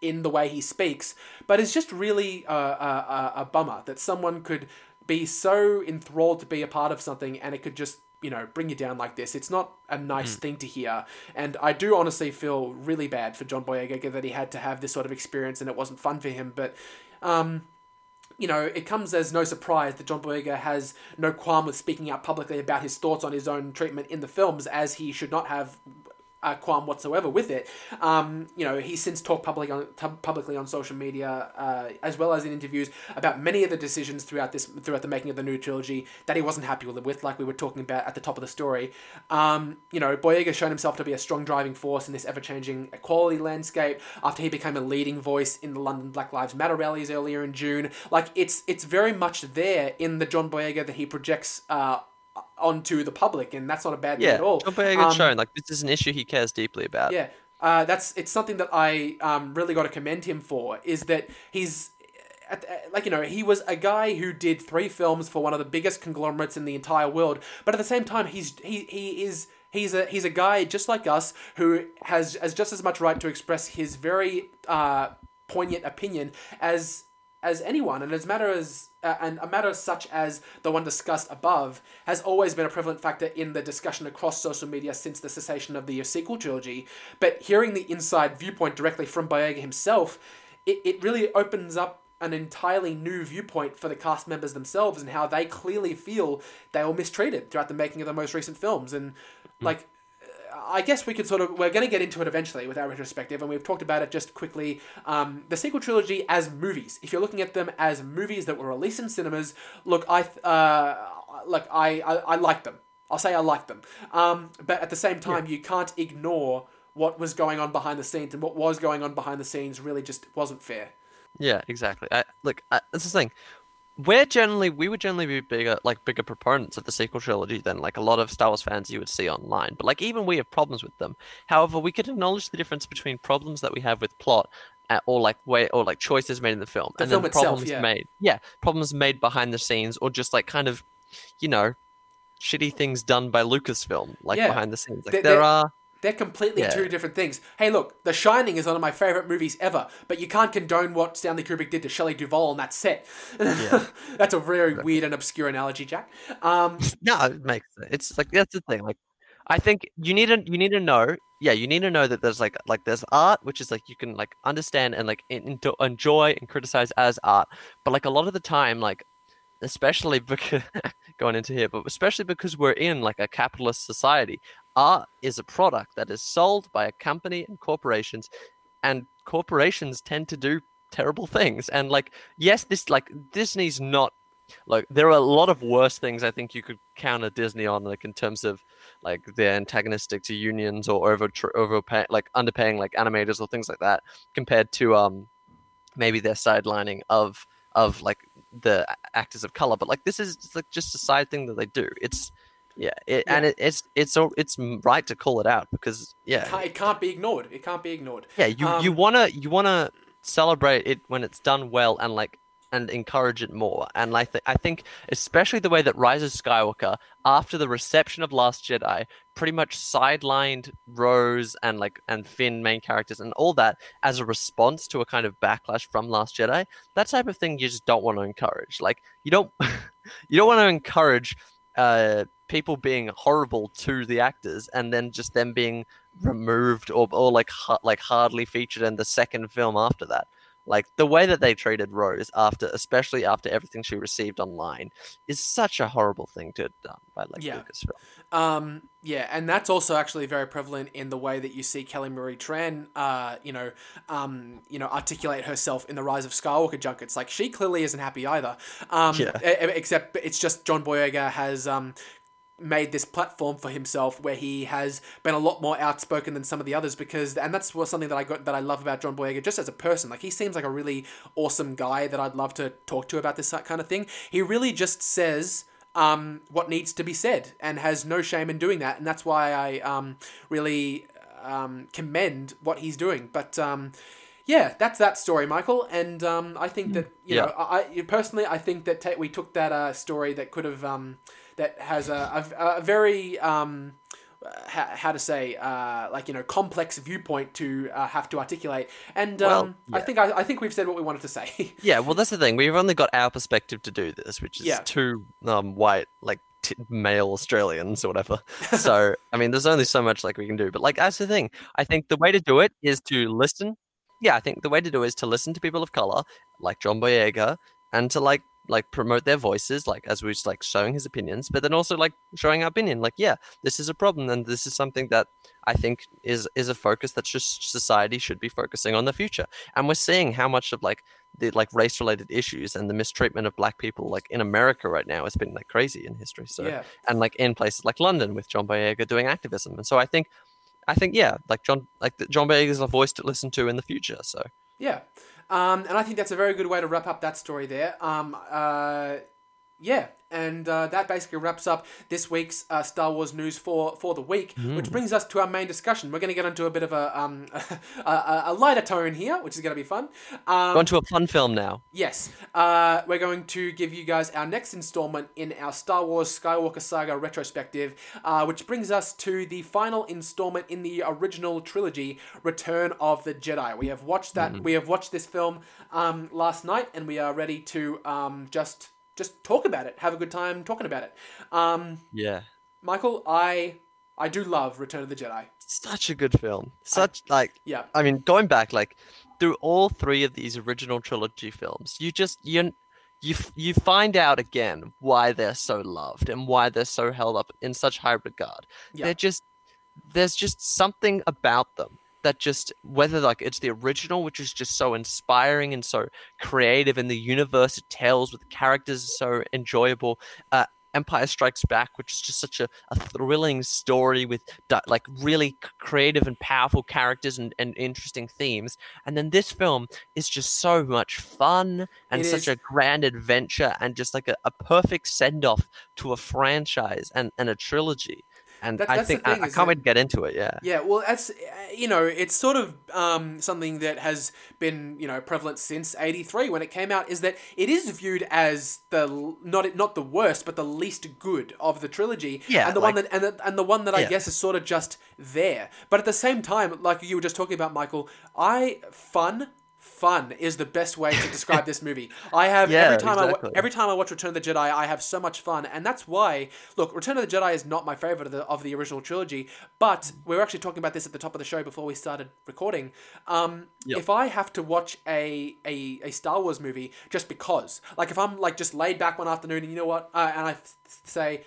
in the way he speaks, but it's just really a bummer that someone could be so enthralled to be a part of something and it could just, you know, bring you down like this. It's not a nice thing to hear. And I do honestly feel really bad for John Boyega that he had to have this sort of experience and it wasn't fun for him. But, you know, it comes as no surprise that John Boyega has no qualm with speaking out publicly about his thoughts on his own treatment in the films, as he should not have a qualm whatsoever with it. You know, he's since talked publicly on social media, as well as in interviews, about many of the decisions throughout the making of the new trilogy that he wasn't happy with, like we were talking about at the top of the story. You know, Boyega's shown himself to be a strong driving force in this ever-changing equality landscape after he became a leading voice in the London Black Lives Matter rallies earlier in June. Like, it's very much there in the John Boyega that he projects onto the public, and that's not a bad thing at all. John Boyega's shown, like, this is an issue he cares deeply about. Yeah, it's something that I really got to commend him for, is that he's, he was a guy who did 3 films for one of the biggest conglomerates in the entire world, but at the same time, he's a guy just like us who has just as much right to express his very poignant opinion as anyone, and a matter such as the one discussed above has always been a prevalent factor in the discussion across social media since the cessation of the sequel trilogy. But hearing the inside viewpoint directly from Boyega himself, it really opens up an entirely new viewpoint for the cast members themselves and how they clearly feel they were mistreated throughout the making of the most recent films. And I guess we're going to get into it eventually with our retrospective, and we've talked about it just quickly. The sequel trilogy as movies, if you're looking at them as movies that were released in cinemas, look, I like them. I'll say I like them. But at the same time, you can't ignore what was going on behind the scenes, and what was going on behind the scenes really just wasn't fair. Yeah, exactly. That's the thing. We would generally be bigger proponents of the sequel trilogy than like a lot of Star Wars fans you would see online. But like, even we have problems with them. However, we could acknowledge the difference between problems that we have with plot or choices made in the film, and then problems made behind the scenes, or just like kind of, you know, shitty things done by Lucasfilm behind the scenes. Like they're completely two different things. Hey, look, The Shining is one of my favorite movies ever, but you can't condone what Stanley Kubrick did to Shelley Duvall on that set. Yeah. That's a very weird and obscure analogy, Jack. No, it makes sense. It's like, that's the thing. Like, I think you need to know that there's like there's art, which is like you can like understand and like enjoy and criticize as art, but like a lot of the time, like, especially because we're in like a capitalist society, art is a product that is sold by a company and corporations, and corporations tend to do terrible things. And like, yes, this like Disney's not like, there are a lot of worse things I think you could counter Disney on, like in terms of like they're antagonistic to unions or underpaying like animators or things like that, compared to maybe their sidelining of like the actors of color. But like, this is like just a side thing that they do. And it's right to call it out, because it can't be ignored. Yeah, you wanna celebrate it when it's done well, and like, and encourage it more. And like, I think especially the way that Rise of Skywalker, after the reception of Last Jedi, pretty much sidelined Rose and like and Finn, main characters, and all that as a response to a kind of backlash from Last Jedi. That type of thing you just don't want to encourage. Like, you don't want to encourage people being horrible to the actors and then just them being removed or hardly featured in the second film after that. Like, the way that they treated Rose especially after everything she received online is such a horrible thing to have done by Lucasfilm. And that's also actually very prevalent in the way that you see Kelly Marie Tran, articulate herself in the Rise of Skywalker junkets. Like, she clearly isn't happy either. Except it's just John Boyega has made this platform for himself where he has been a lot more outspoken than some of the others, and that's something that I love about John Boyega just as a person. Like, he seems like a really awesome guy that I'd love to talk to about this kind of thing. He really just says what needs to be said and has no shame in doing that, and that's why I really commend what he's doing. But that's that story, Michael. And I think that know, I personally, I think that we took that story that could have that has a very complex viewpoint to have to articulate. And I think we've said what we wanted to say. Yeah, well, that's the thing. We've only got our perspective to do this, which is two white male Australians or whatever. So I mean, there's only so much we can do. But that's the thing. I think the way to do it is to listen. Yeah, I think the way to do it is to listen to people of color, like John Boyega, and to promote their voices, as we're showing his opinions, but then also showing our opinion. This is a problem, and this is something that I think is a focus that just society should be focusing on the future. And we're seeing how much of the race related issues and the mistreatment of black people in America right now has been crazy in history. So and in places like London with John Boyega doing activism. And so I think John Boyega is a voice to listen to in the future. So and I think that's a very good way to wrap up that story there. And that basically wraps up this week's Star Wars news for the week, which brings us to our main discussion. We're going to get onto a bit of a lighter tone here, which is going to be fun. Go on to a fun film now. Yes. We're going to give you guys our next installment in our Star Wars Skywalker Saga retrospective, which brings us to the final installment in the original trilogy, Return of the Jedi. We have watched that. We have watched this film last night, and we are ready to just talk about it. Have a good time talking about it. Michael, I do love Return of the Jedi. Such a good film. I mean, going back, through all three of these original trilogy films, you find out again why they're so loved and why they're so held up in such high regard. Yeah. There's just something about them that just, whether it's the original, which is just so inspiring and so creative, and the universe it tells with the characters is so enjoyable, Empire Strikes Back, which is just such a thrilling story with really creative and powerful characters and interesting themes, and then this film is just so much fun and a grand adventure and just a perfect send-off to a franchise and a trilogy. And I think I can't wait to get into it. Yeah. Yeah. Well, that's, it's sort of something that has been, prevalent since '83 when it came out, is that it is viewed as not the worst, but the least good of the trilogy. Yeah. And the one that, and the one that I guess is sort of just there. But at the same time, like you were just talking about, Michael, Fun is the best way to describe this movie. I have every time I watch Return of the Jedi, I have so much fun, and that's why. Look, Return of the Jedi is not my favorite of the original trilogy, but we were actually talking about this at the top of the show before we started recording. If I have to watch a Star Wars movie just because, if I'm just laid back one afternoon and I feel like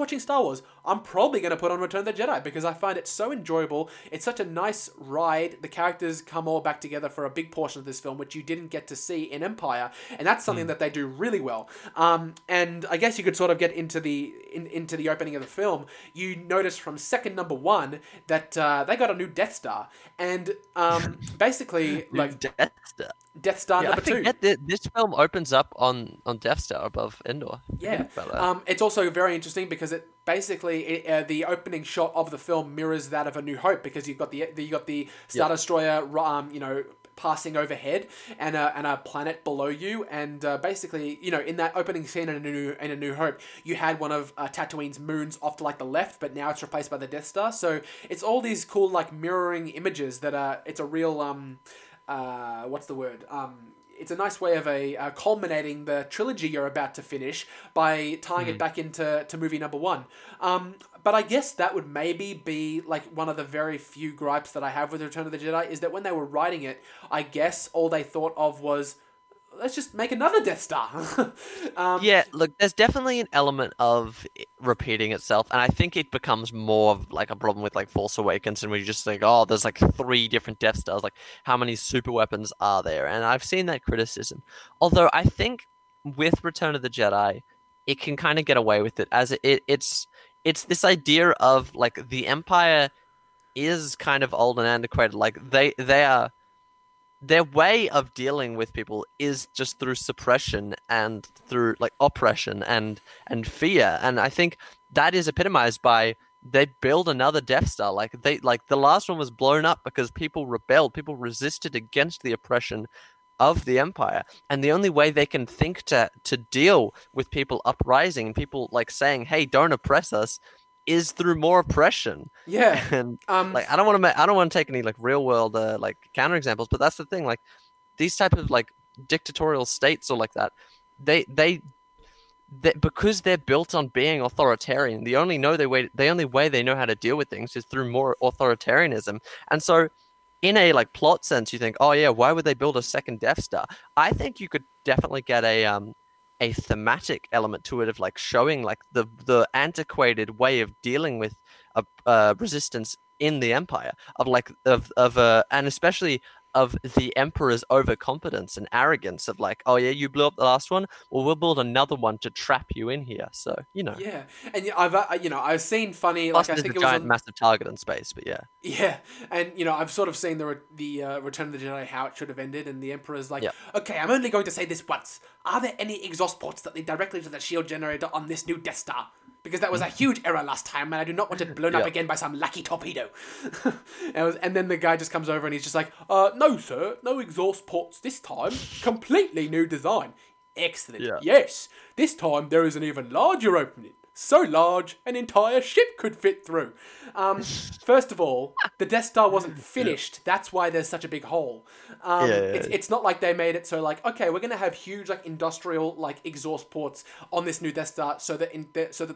watching Star Wars, I'm probably going to put on Return of the Jedi because I find it so enjoyable. It's such a nice ride. The characters come all back together for a big portion of this film, which you didn't get to see in Empire, and that's something that they do really well. And I guess you could sort of get into the opening of the film. You notice from second number one that they got a new Death Star, and basically Death Star. Death Star number two. This film opens up on Death Star above Endor. Yeah. It's also very interesting because it the opening shot of the film mirrors that of A New Hope, because you've got the Star Destroyer, passing overhead and a planet below you, and in that opening scene in A New Hope, you had one of Tatooine's moons off to the left, but now it's replaced by the Death Star. So it's all these cool mirroring images that it's a real what's the word? It's a nice way of culminating the trilogy you're about to finish by tying it back into movie number one. But I guess that would maybe be like one of the very few gripes that I have with Return of the Jedi is that when they were writing it, I guess all they thought of was, let's just make another Death Star. Yeah, look, there's definitely an element of it repeating itself, and I think it becomes more of like a problem with like Force Awakens, and we just think, oh, there's like three different Death Stars. Like, how many super weapons are there? And I've seen that criticism. Although I think with Return of the Jedi, it can kind of get away with it, as it's this idea of like the Empire is kind of old and antiquated. Like they are. Their way of dealing with people is just through suppression and through like oppression and fear. And I think that is epitomized by they build another Death Star. Like the last one was blown up because people rebelled, people resisted against the oppression of the Empire. And the only way they can think to deal with people uprising, people like saying, hey, don't oppress us, is through more oppression. Yeah. And like I don't want to take any like real world like counterexamples, but that's the thing, like these type of like dictatorial states or like that, they because they're built on being authoritarian, the only way they know how to deal with things is through more authoritarianism. And so in a like plot sense, you think, oh yeah, why would they build a second Death Star? I think you could definitely get a thematic element to it of like showing like the antiquated way of dealing with resistance in the Empire, of like and especially of the Emperor's overconfidence and arrogance of like, oh yeah, you blew up the last one, well, we'll build another one to trap you in here. So, you know. Yeah. And I've seen funny... Plus like, I think it was a giant massive target in space, but yeah. Yeah. And, you know, I've sort of seen the Return of the Jedi, how it should have ended, and the Emperor's like, yeah, okay, I'm only going to say this once. Are there any exhaust ports that lead directly to the shield generator on this new Death Star? Because that was a huge error last time, and I do not want it blown up again by some lucky torpedo. And then the guy just comes over and he's just like, no, sir, no exhaust ports this time. Completely new design. Excellent. Yeah. Yes. This time there is an even larger opening. So large, an entire ship could fit through. First of all, the Death Star wasn't finished. That's why there's such a big hole. It's not like they made it so like, okay, we're going to have huge like industrial like exhaust ports on this new Death Star so that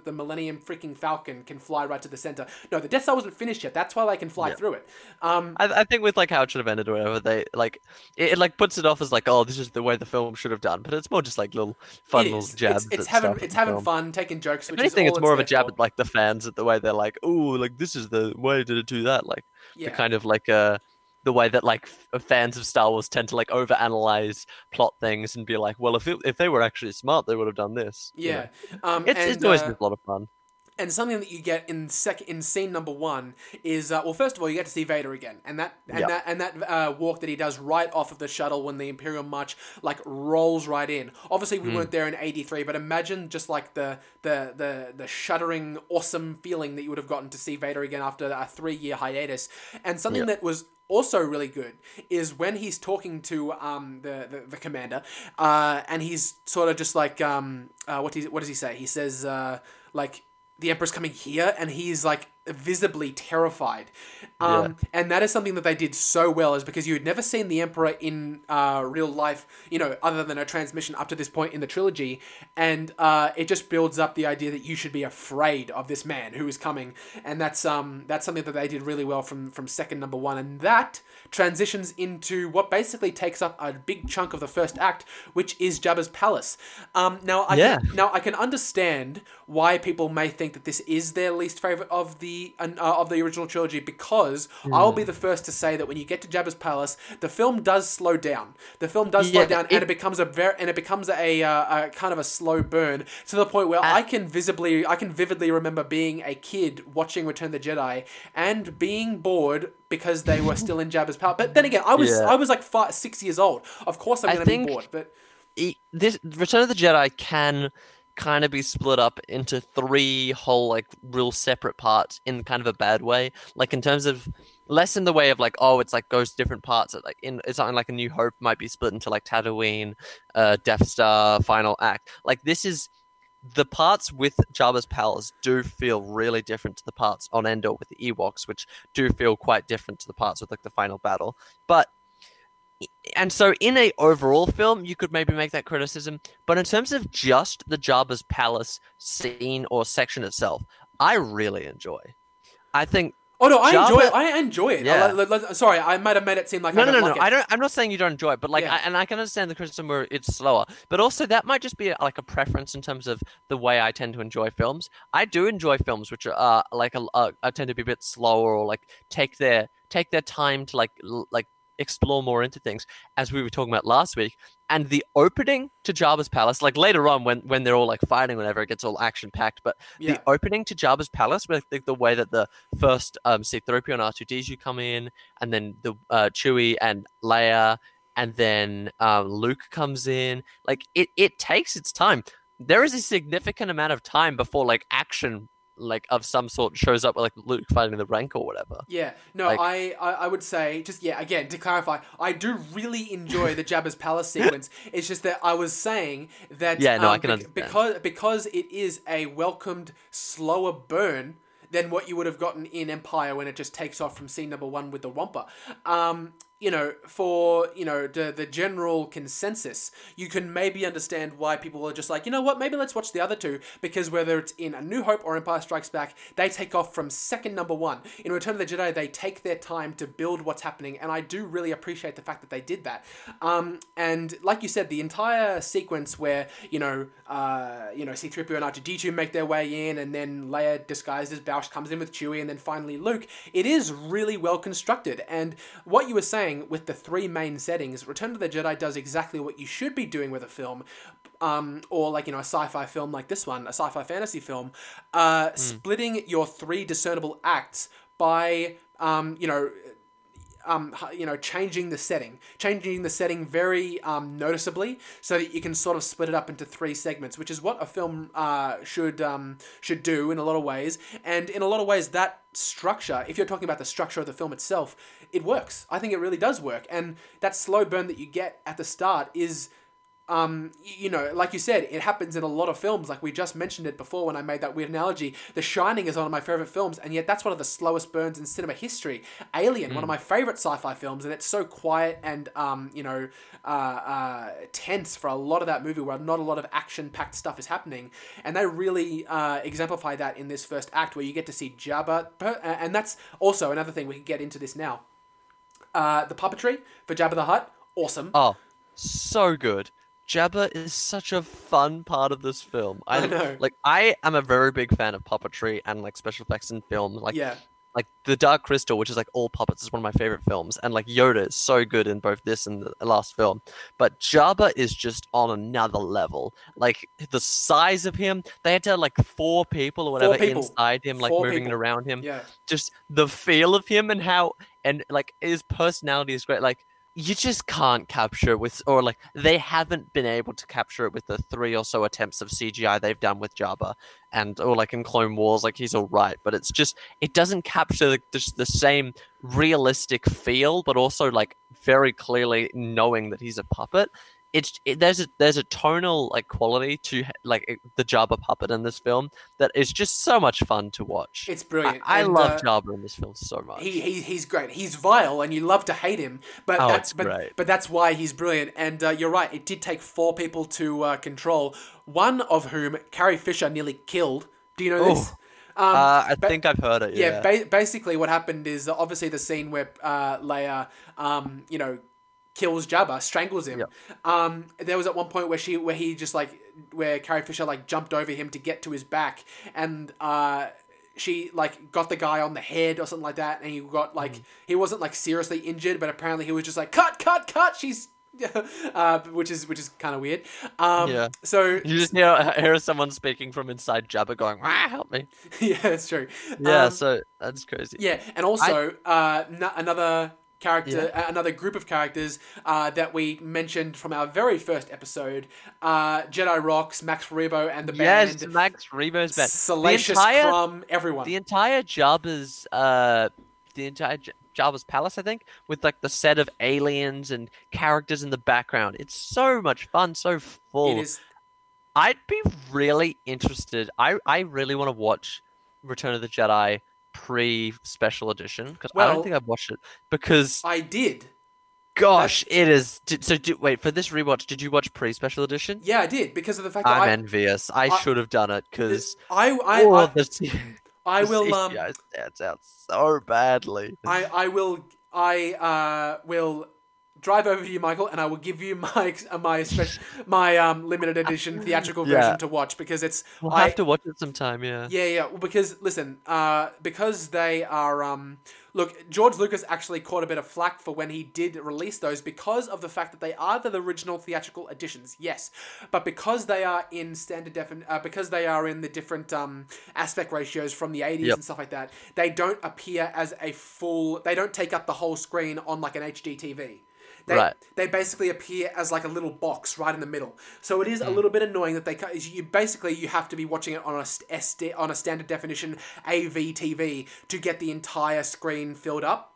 the Millennium freaking Falcon can fly right to the center. No, the Death Star wasn't finished yet. That's why they can fly through it. I think with like how it should have ended or whatever, they like it like puts it off as like, oh, this is the way the film should have done. But it's more just like little fun little jabs. It's having fun, taking jokes. I think it's more of a jab at like the fans, at the way they're like, "Ooh, like this is the way did it do that?" Like the kind of like the way that like fans of Star Wars tend to like overanalyze plot things and be like, "Well, if they were actually smart, they would have done this." Yeah, you know? It's always been a lot of fun. And something that you get in scene number one is, well, first of all, you get to see Vader again. And that walk that he does right off of the shuttle when the Imperial March, like, rolls right in. Obviously, we weren't there in 83, but imagine just, like, the shuddering, awesome feeling that you would have gotten to see Vader again after a 3-year hiatus. And something that was also really good is when he's talking to the commander, and he's sort of just like, what does he say? He says, like... the Emperor's coming here, and he's, like, visibly terrified. And that is something that they did so well, is because you had never seen the Emperor in real life, you know, other than a transmission up to this point in the trilogy. And it just builds up the idea that you should be afraid of this man who is coming. And that's something that they did really well from second number one. And that transitions into what basically takes up a big chunk of the first act, which is Jabba's palace. Now I can understand why people may think that this is their least favorite of the original trilogy, because I'll be the first to say that when you get to Jabba's palace, the film does slow down. The film does slow down, and it becomes a kind of a slow burn to the point where I can vividly remember being a kid watching Return of the Jedi and being bored because they were still in Jabba's palace. But then again, I was like 5-6 years old. Of course, I'm going to be bored. But this Return of the Jedi can kind of be split up into three whole like real separate parts in kind of a bad way, like in terms of less in the way of like, oh, it's like goes to different parts. It's like in something like A New Hope might be split into like Tatooine, Death Star, final act. Like this is the parts with Jabba's palace do feel really different to the parts on Endor with the Ewoks, which do feel quite different to the parts with like the final battle. But And so in a overall film, you could maybe make that criticism. But in terms of just the Jabba's palace scene or section itself, I really enjoy. I think... Oh, no, I enjoy it. Yeah. Sorry, I might have made it seem like I don't like it. I'm not saying you don't enjoy it, but I can understand the criticism where it's slower. But also that might just be like a preference in terms of the way I tend to enjoy films. I do enjoy films which are I tend to be a bit slower or like take their time to like explore more into things, as we were talking about last week. And the opening to Jabba's palace, like later on when they're all like fighting, whenever it gets all action packed, but the opening to Jabba's palace with the way that the first C-3PO and R2-D2 come in, and then the Chewie and Leia, and then Luke comes in, like it takes its time. There is a significant amount of time before like action of some sort shows up with like Luke fighting the Rancor or whatever. Yeah. No, like, I would say just, again, to clarify, I do really enjoy the Jabba's Palace sequence. It's just that I was saying that I can understand. Because it is a welcomed slower burn than what you would have gotten in Empire when it just takes off from scene number one with the Wampa. The general consensus, you can maybe understand why people are just like, you know what, maybe let's watch the other two, because whether it's in A New Hope or Empire Strikes Back, they take off from second number one. In Return of the Jedi, they take their time to build what's happening, and I do really appreciate the fact that they did that. And like you said, the entire sequence where, C-3PO and R2-D2 make their way in, and then Leia disguised as Bausch comes in with Chewie, and then finally Luke, it is really well constructed. And what you were saying, with the three main settings, Return of the Jedi does exactly what you should be doing with a film, or a sci-fi film like this one, a sci-fi fantasy film, splitting your three discernible acts by, changing the setting very noticeably, so that you can sort of split it up into three segments, which is what a film should do in a lot of ways. And in a lot of ways, that structure, if you're talking about the structure of the film itself, it works. I think it really does work. And that slow burn that you get at the start is... like you said, it happens in a lot of films. Like we just mentioned it before when I made that weird analogy. The Shining is one of my favorite films, and yet that's one of the slowest burns in cinema history. Alien, one of my favorite sci-fi films, and it's so quiet and tense for a lot of that movie, where not a lot of action-packed stuff is happening. And they really exemplify that in this first act, where you get to see Jabba, and that's also another thing we can get into this now. The puppetry for Jabba the Hutt, awesome. Oh, so good. Jabba is such a fun part of this film. I know. Like, I am a very big fan of puppetry and like special effects in film. Like The Dark Crystal, which is like all puppets, is one of my favorite films. And like Yoda is so good in both this and the last film. But Jabba is just on another level. Like the size of him, they had to have like four people inside him, like moving around him. Yeah. Just the feel of him and how, and like his personality is great. Like, you just can't capture it with, or like they haven't been able to capture it with the three or so attempts of CGI they've done with Jabba, and or like in Clone Wars, like he's all right, but it's just, it doesn't capture the same realistic feel, but also like very clearly knowing that he's a puppet. There's a tonal like quality to like the Jabba puppet in this film that is just so much fun to watch. It's brilliant. I love Jabba in this film so much. He's great. He's vile, and you love to hate him. But great. But that's why he's brilliant. And you're right. It did take four people to control, one of whom Carrie Fisher nearly killed. Do you know this? I think I've heard it. Yeah. Basically, what happened is obviously the scene where Leia, kills Jabba, strangles him. Yep. There was at one point where Carrie Fisher like jumped over him to get to his back, and she like got the guy on the head or something like that, and he got like he wasn't like seriously injured, but apparently he was just like cut. She's which is kind of weird. So you just hear someone speaking from inside Jabba going, help me. Yeah, that's true. Yeah, so that's crazy. Yeah, and also another character, another group of characters that we mentioned from our very first episode, Jedi Rocks, Max Rebo and the band. Yes, Max Rebo's band. Salacious Crumb, everyone. The entire Jabba's palace, I think, with like the set of aliens and characters in the background. It's so much fun, so full. It is. I'd be really interested. I really want to watch Return of the Jedi pre-special edition, because I don't think I've watched it. Because I did. gosh, it is. Wait, for this rewatch, did you watch pre-special edition? Yeah, I did, because of the fact that I'm envious. I should have done it, because I will. CGI stands out so badly. I will drive over to you, Michael, and I will give you my limited edition theatrical version to watch, because it's. We'll have to watch it sometime. Yeah. Yeah, yeah. Well, because listen, because they are. Look, George Lucas actually caught a bit of flack for when he did release those, because of the fact that they are the original theatrical editions, yes, but because they are in standard because they are in the different aspect ratios from the 80s and stuff like that, they don't appear as a full. They don't take up the whole screen on like an HD TV. They basically appear as like a little box right in the middle. So it is a little bit annoying that you have to be watching it on a standard definition AV TV to get the entire screen filled up.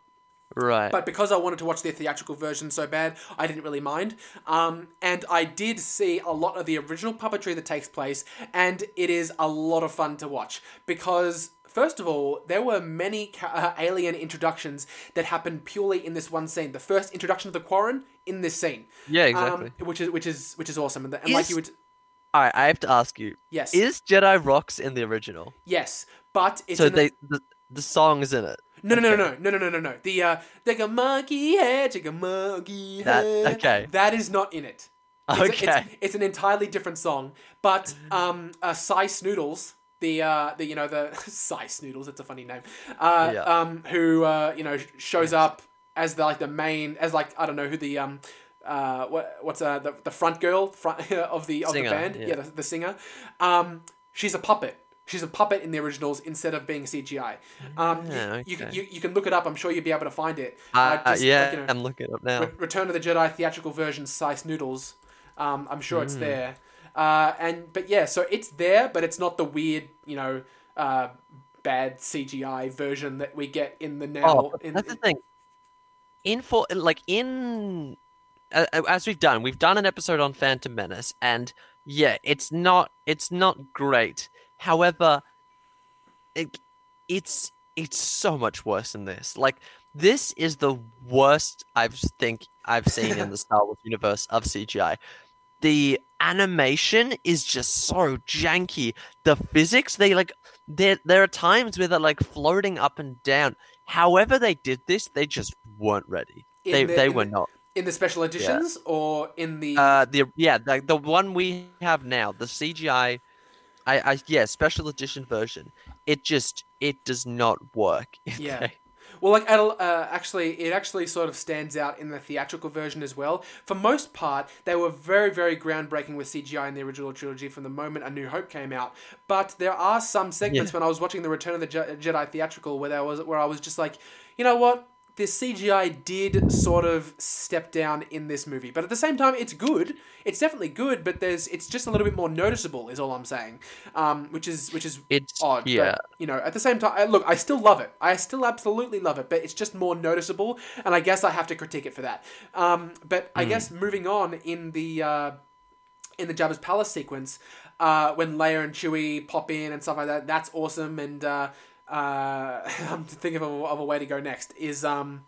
Right. But because I wanted to watch the theatrical version so bad, I didn't really mind. And I did see a lot of the original puppetry that takes place, and it is a lot of fun to watch because. First of all, there were many alien introductions that happened purely in this one scene. The first introduction of the Quarren in this scene. Yeah, exactly. Which is awesome. And like you would. All right, I have to ask you. Yes. Is Jedi Rocks in the original? Yes, but it's the song is in it. No. The take a monkey head, take a monkey head. That is not in it. It's an entirely different song, but Sice Noodles. The Sice Noodles, it's a funny name. Who shows up as the front girl of the band, the singer. She's a puppet. She's a puppet in the originals instead of being CGI. You can look it up. I'm sure you'll be able to find it. I'm looking it up now. Return of the Jedi theatrical version, Sice Noodles. I'm sure it's there. So it's there, but it's not the weird, bad CGI version that we get in the now. That's the thing. As we've done an episode on Phantom Menace, and it's not great. However, it's so much worse than this. Like, this is the worst I've seen in the Star Wars universe of CGI. The animation is just so janky. The physics, there are times where they're like floating up and down. However they did this, they just weren't ready. They were not. In the special editions or in the the one we have now, the CGI special edition version. It does not work. Yeah. Well, it actually sort of stands out in the theatrical version as well. For most part, they were very, very groundbreaking with CGI in the original trilogy from the moment A New Hope came out. But there are some segments when I was watching the Return of the Jedi theatrical where I was just like, you know what? This CGI did sort of step down in this movie. But at the same time, it's good. It's definitely good, but it's just a little bit more noticeable is all I'm saying. Which is odd. Yeah. But, at the same time, I still love it. I still absolutely love it, but it's just more noticeable, and I guess I have to critique it for that. I guess moving on in the Jabba's Palace sequence, when Leia and Chewie pop in and stuff like that, that's awesome, and I'm thinking of a way to go next is, you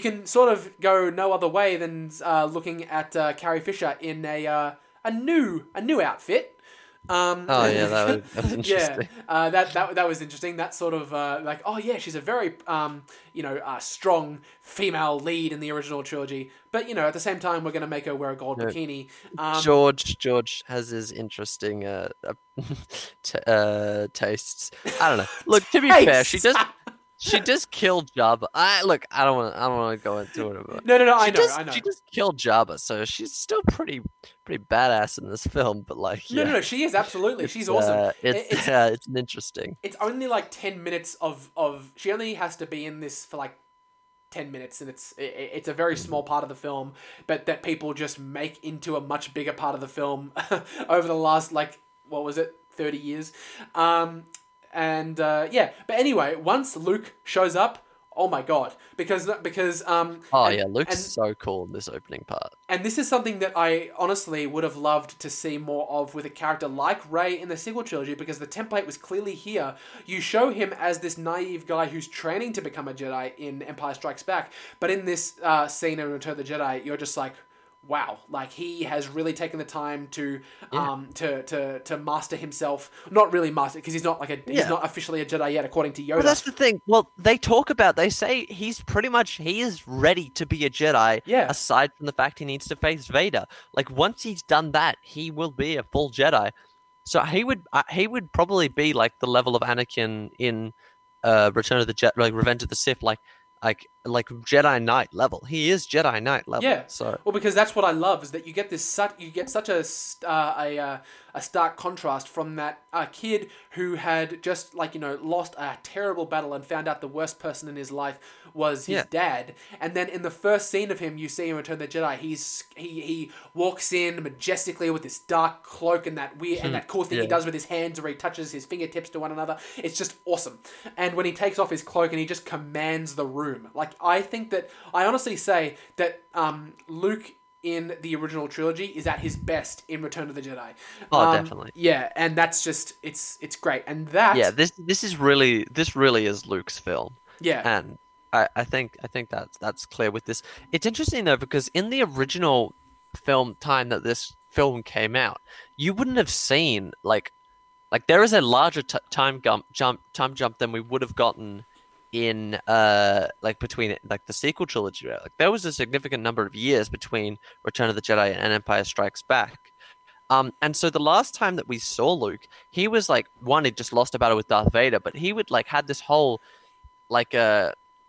can sort of go no other way than looking at Carrie Fisher in a new outfit. That was interesting. That was interesting. That sort of she's a very strong female lead in the original trilogy. But at the same time, we're going to make her wear a gold bikini. George has his interesting tastes. I don't know. Look, to be fair, she just killed Jabba. I don't want to go into it. But no. I know. She just killed Jabba, so she's still pretty badass in this film. But no, she is absolutely. She's awesome. It's an interesting. It's only like 10 minutes of. She only has to be in this for like 10 minutes, and it's a very small part of the film, but that people just make into a much bigger part of the film over the last 30 years. But anyway, once Luke shows up, Oh my god! Because Luke's so cool in this opening part. And this is something that I honestly would have loved to see more of with a character like Rey in the sequel trilogy, because the template was clearly here. You show him as this naive guy who's training to become a Jedi in Empire Strikes Back, but in this scene in Return of the Jedi, you're just like, wow, like he has really taken the time to master himself. Not really master, because he's not officially a Jedi yet, according to Yoda. Well, that's the thing. Well, they say he is ready to be a Jedi. Yeah. Aside from the fact he needs to face Vader, like once he's done that, he will be a full Jedi. So he would probably be like the level of Anakin in Return of the Jedi, like Revenge of the Sith, like Jedi Knight level. He is Jedi Knight level. Yeah. So well, because that's what I love is that you get such a stark contrast from that kid who had just lost a terrible battle and found out the worst person in his life was his dad, and then in the first scene of him, you see him Return of the Jedi. He walks in majestically with this dark cloak and that weird and that cool thing he does with his hands where he touches his fingertips to one another. It's just awesome. And when he takes off his cloak and he just commands the room. Like, I think that I honestly say that Luke in the original trilogy is at his best in Return of the Jedi. Oh, definitely. Yeah, and that's just it's great. And that this really is Luke's film. Yeah, and I think that's clear with this. It's interesting though, because in the original film time that this film came out, you wouldn't have seen like there is a larger time jump than we would have gotten in between the sequel trilogy. Like there was a significant number of years between Return of the Jedi and Empire Strikes Back. And so the last time that we saw Luke, he was he'd just lost a battle with Darth Vader, but he would had this whole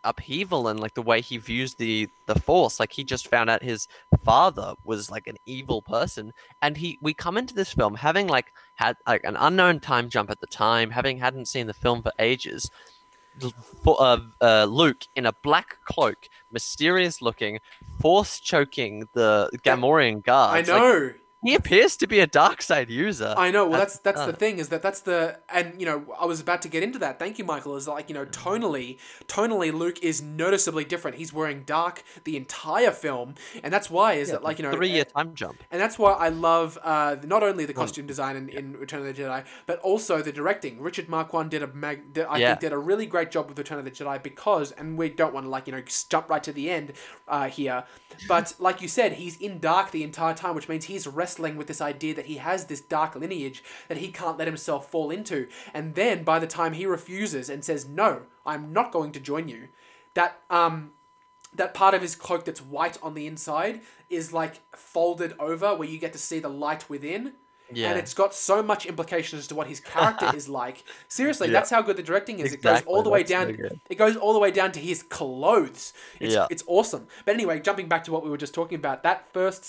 upheaval in the way he views the Force. Like he just found out his father was an evil person, and we come into this film having had an unknown time jump at the time, hadn't seen the film for ages. Luke in a black cloak, mysterious looking, force choking the Gamorrean guards. I know. He appears to be a dark side user. I know. Well, that's the thing is that's I was about to get into that. Thank you, Michael. Is tonally, Luke is noticeably different. He's wearing dark the entire film, and that's why three-year time jump. And that's why I love not only the costume design in Return of the Jedi, but also the directing. Richard Marquand did a really great job with Return of the Jedi because, and we don't want to jump right to the end here, but like you said, he's in dark the entire time, which means he's wrestling with this idea that he has this dark lineage that he can't let himself fall into. And then by the time he refuses and says, no, I'm not going to join you, that part of his cloak that's white on the inside is folded over where you get to see the light within. Yeah. And it's got so much implications as to what his character is like. Seriously, that's how good the directing is. Exactly. It goes all the way down. So it goes all the way down to his clothes. It's awesome. But anyway, jumping back to what we were just talking about, that first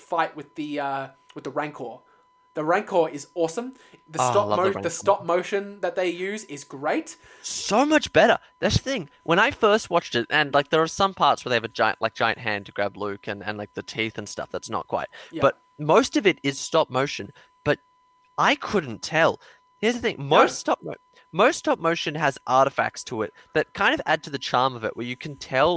fight with the Rancor. The Rancor is awesome. The stop motion that they use is great. So much better. That's the thing. When I first watched it, and there are some parts where they have a giant hand to grab Luke, and the teeth and stuff. That's not quite. Yeah. But most of it is stop motion. But I couldn't tell. Here's the thing. Most stop motion has artifacts to it that kind of add to the charm of it, where you can tell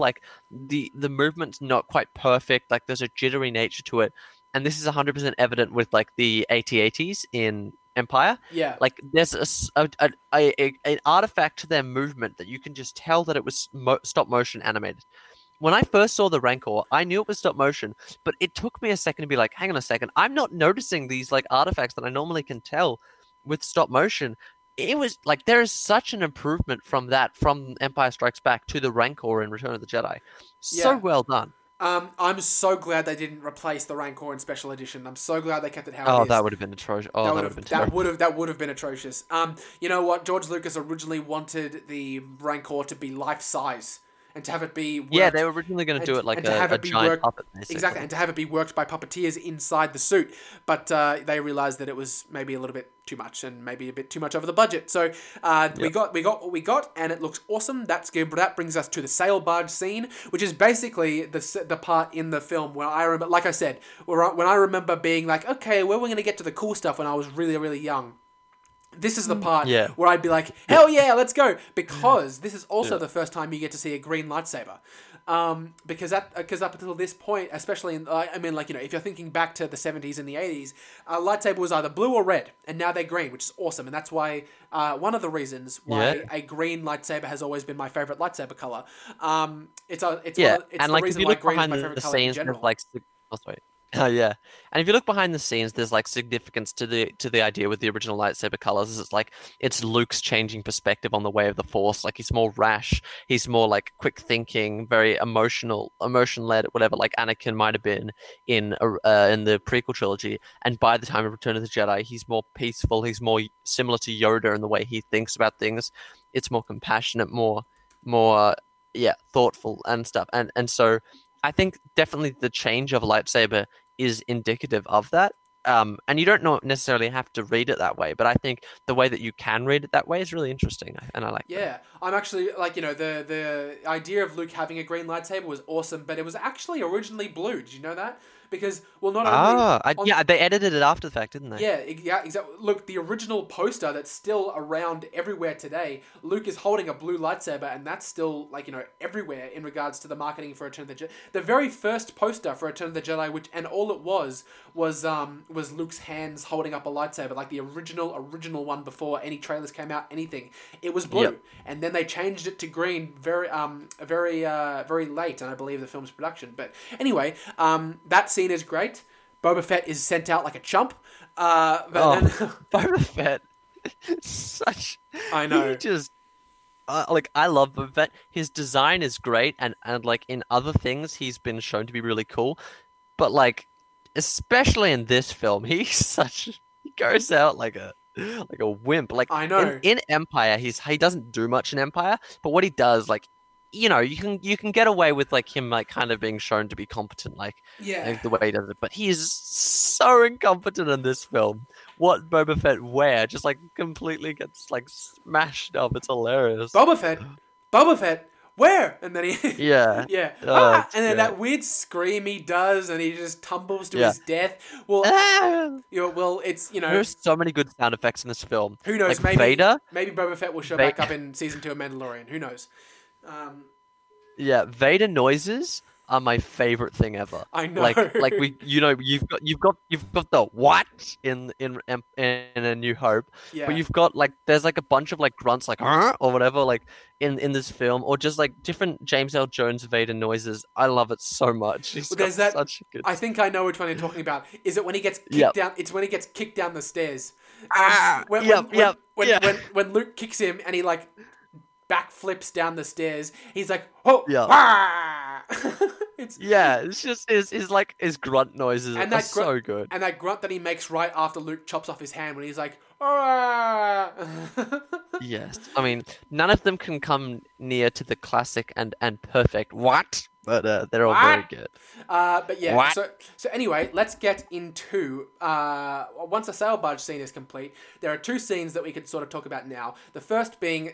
the movement's not quite perfect. Like there's a jittery nature to it. And this is 100% evident with the AT-ATs in Empire. Yeah. There's an artifact to their movement that you can just tell that it was stop motion animated. When I first saw the Rancor, I knew it was stop motion, but it took me a second to be like, hang on a second, I'm not noticing these artifacts that I normally can tell with stop motion. It was there is such an improvement from Empire Strikes Back to the Rancor in Return of the Jedi. Yeah. So well done. I'm so glad they didn't replace the Rancor in Special Edition. I'm so glad they kept it how it is. That would have been atrocious. Oh, that would have been atrocious. You know what? George Lucas originally wanted the Rancor to be life size and to have it be worked, they were originally going to do it a giant puppet. Basically. Exactly, and to have it be worked by puppeteers inside the suit. But they realized that it was maybe a little bit too much and maybe a bit too much over the budget. So we got what we got, and it looks awesome. That's good. But that brings us to the sail barge scene, which is basically the part in the film where I remember, like I said, when I remember being okay, we're going to get to the cool stuff when I was really, really young. This is the part where I'd be like, hell yeah, let's go. Because this is also the first time you get to see a green lightsaber. Because up until this point, especially in, I mean, like, you know, if you're thinking back to the 70s and the 80s, a lightsaber was either blue or red, and now they're green, which is awesome. And that's why, one of the reasons why a green lightsaber has always been my favorite lightsaber color. It's and, like, if you look behind the scenes, and if you look behind the scenes, there's like significance to the idea with the original lightsaber colors. Is it's like it's Luke's changing perspective on the way of the Force. Like he's more rash, he's more like quick thinking, very emotion led, whatever. Like Anakin might have been in the prequel trilogy, and by the time of Return of the Jedi, he's more peaceful. He's more similar to Yoda in the way he thinks about things. It's more compassionate, more thoughtful and stuff. And so I think definitely the change of lightsaber is indicative of that. And you don't necessarily have to read it that way, but I think the way that you can read it that way is really interesting, and I like that. Yeah, I'm actually, like, you know, the idea of Luke having a green lightsaber was awesome, but it was actually originally blue. Did you know that? Because, well, not only... they edited it after the fact, didn't they? Yeah, exactly. Look, the original poster that's still around everywhere today, Luke is holding a blue lightsaber, and that's still, like, you know, everywhere in regards to the marketing for Return of the Jedi. The very first poster for Return of the Jedi, which, and all it was Luke's hands holding up a lightsaber, like the original one before any trailers came out, anything. It was blue. Yep. And then they changed it to green very late, and I believe the film's production. But anyway, that scene is great. Boba Fett is sent out like a chump. Boba Fett, I know. He just I love Boba Fett. His design is great, and like in other things, he's been shown to be really cool. But like, especially in this film, he goes out like a wimp. Like I know. In Empire, he doesn't do much in Empire, but what he does, like, you know, you can get away with like him like kind of being shown to be competent, like the way he does it. But he is so incompetent in this film. What Boba Fett wear just like completely gets like smashed up. It's hilarious. Boba Fett, where? And then he and then that weird scream he does, and he just tumbles to his death. Well, it's, you know, there's so many good sound effects in this film. Who knows? Like maybe Boba Fett will show back up in season 2 of Mandalorian. Who knows? Vader noises are my favorite thing ever. I know. Like we, you know, you've got the what in A New Hope, but you've got like there's like a bunch of like grunts like huh? or whatever like in this film, or just like different James L. Jones Vader noises. I love it so much. I think I know which one you're talking about. Is it when he gets kicked down? It's when he gets kicked down the stairs. When Luke kicks him and he like backflips down the stairs. He's like, oh, yeah. It's just his like his grunt noises and are so good. And that grunt that he makes right after Luke chops off his hand when he's like, ah. Yes, I mean, none of them can come near to the classic and perfect what, but they're all very good. But yeah, what? So anyway, let's get into once the sail barge scene is complete, there are two scenes that we could sort of talk about now. The first being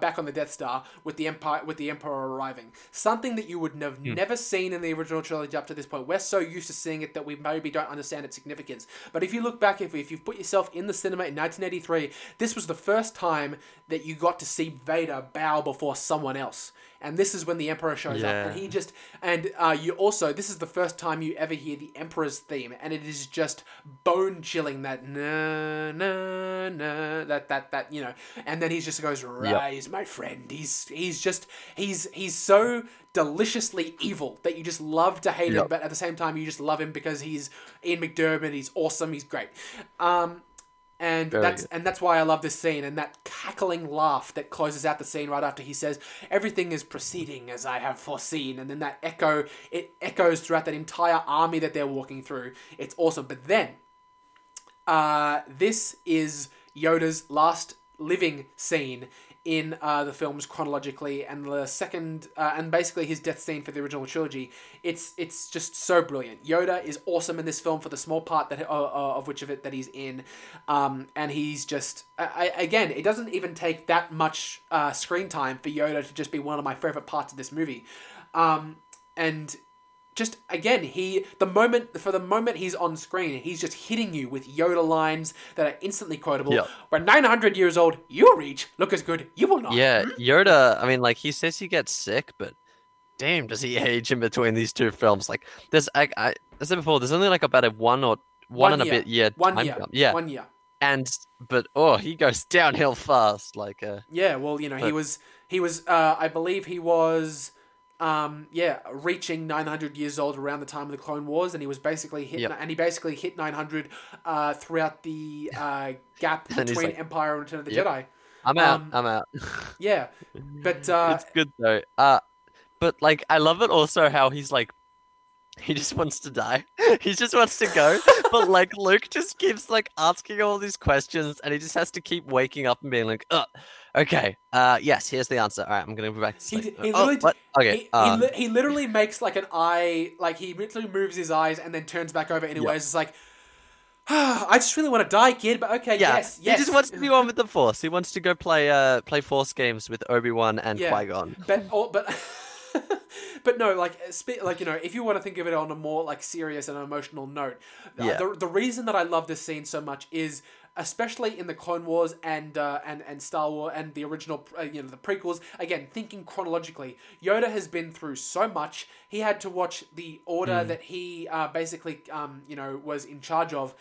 back on the Death Star with the Emperor arriving, something that you would have never seen in the original trilogy up to this point. We're so used to seeing it that we maybe don't understand its significance. But if you look back, if you've put yourself in the cinema in 1983, this was the first time that you got to see Vader bow before someone else. And this is when the Emperor shows up, and he just, and you also, this is the first time you ever hear the Emperor's theme, and it is just bone chilling, that na na na, that you know, and then he just goes, rise, my friend. He's so deliciously evil that you just love to hate him, but at the same time you just love him because he's Ian McDiarmid, he's awesome, he's great. And that's why I love this scene, and that cackling laugh that closes out the scene right after he says, everything is proceeding as I have foreseen. And then that echo, it echoes throughout that entire army that they're walking through. It's awesome. But then, this is Yoda's last living scene in the films chronologically, and the second, and basically his death scene for the original trilogy. It's just so brilliant. Yoda is awesome in this film for the small part that of he's in, and he's just again, it doesn't even take that much screen time for Yoda to just be one of my favorite parts of this movie, and just again, the moment he's on screen, he's just hitting you with Yoda lines that are instantly quotable. Yep. We're 900 years old, you'll reach. Look as good, you will not. Yeah, Yoda, I mean, like, he says he gets sick, but damn, does he age in between these two films? Like, there's, I said before, there's only like about a one year. And he goes downhill fast. Like, yeah, well, you know, he was I believe he was. Reaching 900 years old around the time of the Clone Wars, and he was basically hit, and he basically hit 900 throughout the gap between Empire and Return of the Jedi. I'm out. Yeah, but it's good though. But like, I love it also how he's like, he just wants to die. He just wants to go. But like, Luke just keeps like asking all these questions, and he just has to keep waking up and being like, okay, yes, here's the answer. All right, I'm going to go back to sleep. He literally makes like an eye, like he literally moves his eyes and then turns back over anyways. Yeah. It's like, I just really want to die, kid, but okay, yes. He just wants to be one with the Force. He wants to go play Force games with Obi-Wan and Qui-Gon. But no, like, you know, if you want to think of it on a more like serious and emotional note, the reason that I love this scene so much is, especially in the Clone Wars and Star Wars and the original, the prequels, again, thinking chronologically, Yoda has been through so much. He had to watch the order that he basically was in charge of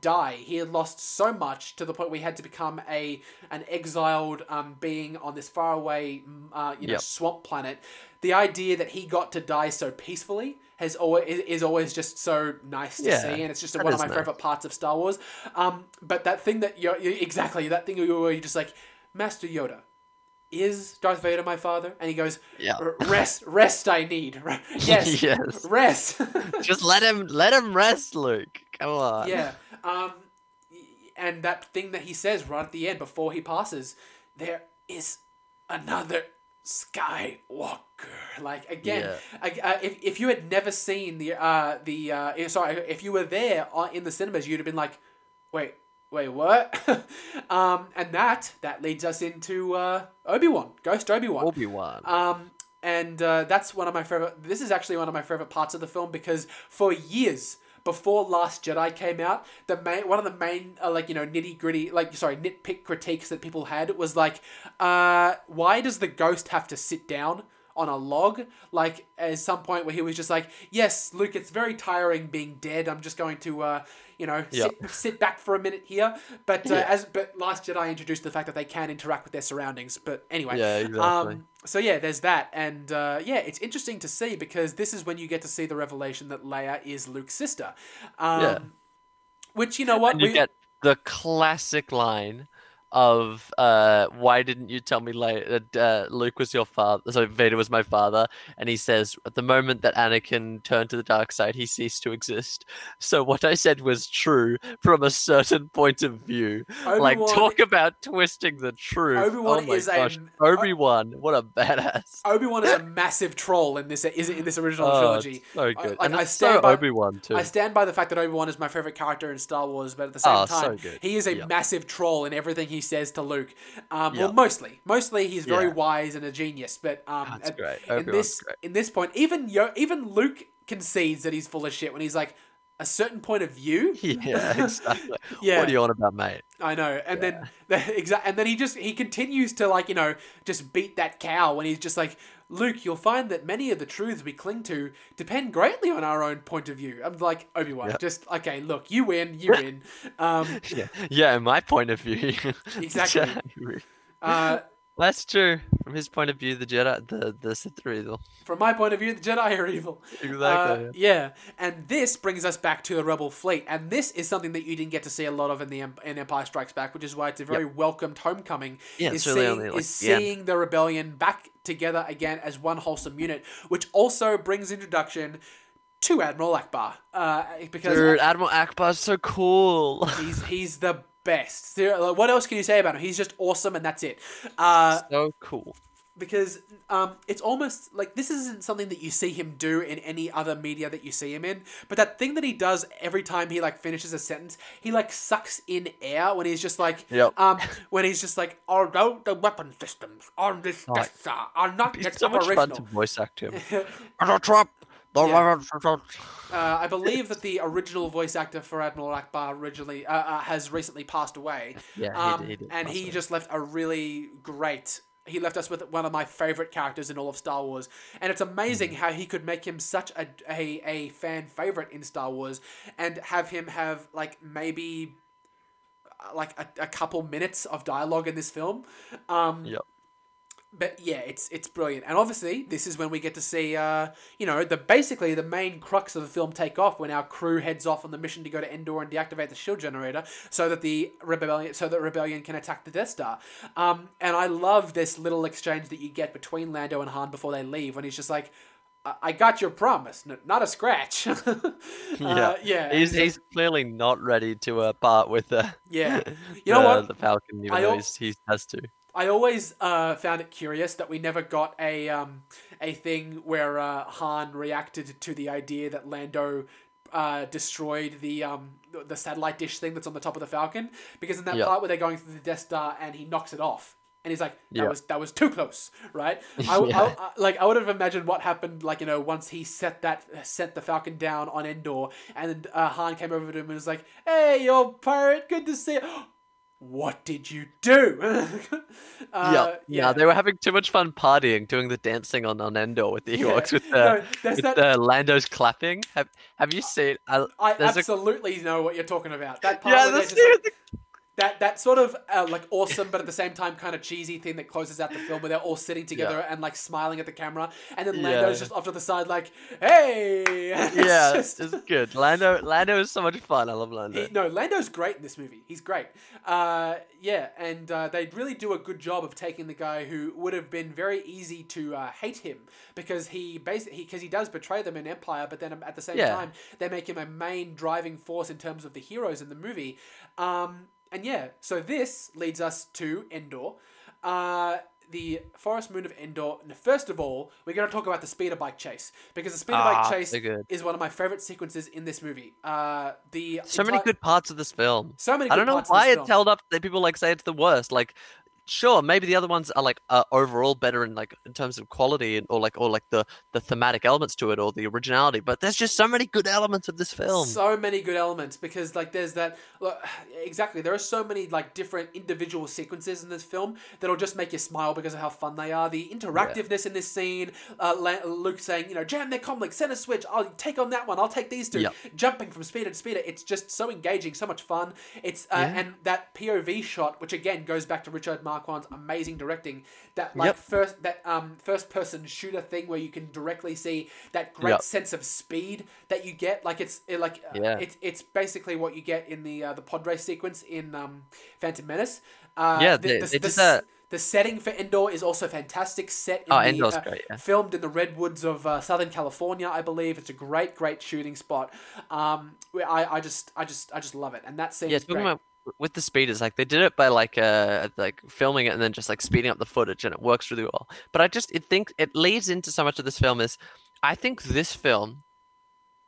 die. He had lost so much to the point where he had to become an exiled being on this faraway, swamp planet. The idea that he got to die so peacefully is always just so nice to see, and it's just one of my favorite parts of Star Wars. But that thing where you're just like, Master Yoda, is Darth Vader my father? And he goes, rest I need. Yes, rest. Just let him rest, Luke. Come on. Yeah. And that thing that he says right at the end before he passes, there is another Skywalker. Like, again, if you had never seen if you were there in the cinemas, you'd have been like, wait, what? And that leads us into Obi-Wan, Ghost Obi-Wan. And that's one of my favorite. This is actually one of my favorite parts of the film, because for years before Last Jedi came out, nitpick critiques that people had was like, why does the ghost have to sit down on a log? Like, at some point where he was just like, yes, Luke, it's very tiring being dead. I'm just going to, sit back for a minute here. But but Last Jedi introduced the fact that they can interact with their surroundings. But anyway, there's that. And it's interesting to see, because this is when you get to see the revelation that Leia is Luke's sister. Which, you know what? And you get the classic line of why didn't you tell me later that Luke was your father, so Vader was my father? And he says, at the moment that Anakin turned to the dark side, he ceased to exist, so what I said was true from a certain point of view. Obi-Wan, talk about twisting the truth. Obi-Wan, what a badass. Obi-Wan is a massive troll in this original trilogy. So good. Obi-Wan too. I stand by the fact that Obi-Wan is my favorite character in Star Wars, but at the same time, so he is a massive troll in everything he says to Luke. Well, mostly he's very wise and a genius, but that's great. In this point, even Luke concedes that he's full of shit when he's like, a certain point of view. Yeah, exactly. What are you on about, mate? I know. And then he continues to just beat that cow when he's just like, Luke, you'll find that many of the truths we cling to depend greatly on our own point of view. I'm like, Obi-Wan, okay, look, you win. My point of view. Exactly. That's true. From his point of view, the Jedi, the Sith are evil. From my point of view, the Jedi are evil. Exactly. And this brings us back to the Rebel fleet, and this is something that you didn't get to see a lot of in Empire Strikes Back, which is why it's a very welcomed homecoming. Yeah, it's really seeing the rebellion back together again as one wholesome unit, which also brings introduction to Admiral Ackbar. Dude, Admiral Ackbar's so cool. He's the best. What else can you say about him? He's just awesome, and that's it. So cool. Because it's almost like this isn't something that you see him do in any other media that you see him in, but that thing that he does every time he finishes a sentence, he sucks in air when he's just like, although the weapon systems on this Death Star are not yet operational. It's so much fun to voice act him. I believe that the original voice actor for Admiral Akbar originally has recently passed away. Yeah, he just left a really great. He left us with one of my favorite characters in all of Star Wars, and it's amazing how he could make him such a fan favorite in Star Wars, and have him have maybe a couple minutes of dialogue in this film. But yeah, it's brilliant. And obviously this is when we get to see, the main crux of the film take off, when our crew heads off on the mission to go to Endor and deactivate the shield generator so that rebellion can attack the Death Star. And I love this little exchange that you get between Lando and Han before they leave, when he's just like, I got your promise, not a scratch. He's clearly not ready to part with the the Falcon, even though he has to. I always found it curious that we never got a thing where Han reacted to the idea that Lando destroyed the satellite dish thing that's on the top of the Falcon, because in that part where they're going through the Death Star and he knocks it off. And he's like, that was too close, right? I would have imagined what happened, once he sent the Falcon down on Endor, and Han came over to him and was like, "Hey, you old pirate, good to see you. What did you do?" They were having too much fun partying, doing the dancing on Endor with the Ewoks, with Lando's clapping. Have you seen? I absolutely know what you're talking about. That part. Yeah, That sort of awesome, but at the same time kind of cheesy thing that closes out the film, where they're all sitting together and smiling at the camera, and then Lando's just off to the side hey. It's good. Lando is so much fun. I love Lando. Lando's great in this movie. He's great. They really do a good job of taking the guy who would have been very easy to hate him, because he does betray them in Empire, but then at the same time they make him a main driving force in terms of the heroes in the movie. So this leads us to Endor, the forest moon of Endor. And first of all, we're going to talk about the speeder bike chase, because the speeder bike chase is one of my favorite sequences in this movie. Many good parts of this film. So many. I don't know why it's held up that people say it's the worst. Sure, maybe the other ones are overall better in terms of quality and or the thematic elements to it, or the originality. But there's just so many good elements of this film. So many good elements, because there's that. Exactly, there are so many different individual sequences in this film that'll just make you smile because of how fun they are. The interactiveness in this scene, Luke saying, "Jam their comlink, center switch. I'll take on that one. I'll take these two." Yep. Jumping from speeder to speeder, it's just so engaging, so much fun. It's and that POV shot, which again goes back to Richard Marquand's amazing directing, that first person shooter thing where you can directly see that great sense of speed that you get. It's basically what you get in the pod race sequence in Phantom Menace. The setting for Endor is also fantastic. Set in filmed in the redwoods of Southern California, I believe. It's a great, great shooting spot. I just love it, and that scene is great. With the speeders, they did it by filming it and then just speeding up the footage, and it works really well. But I think it leads into so much of this film. I think this film,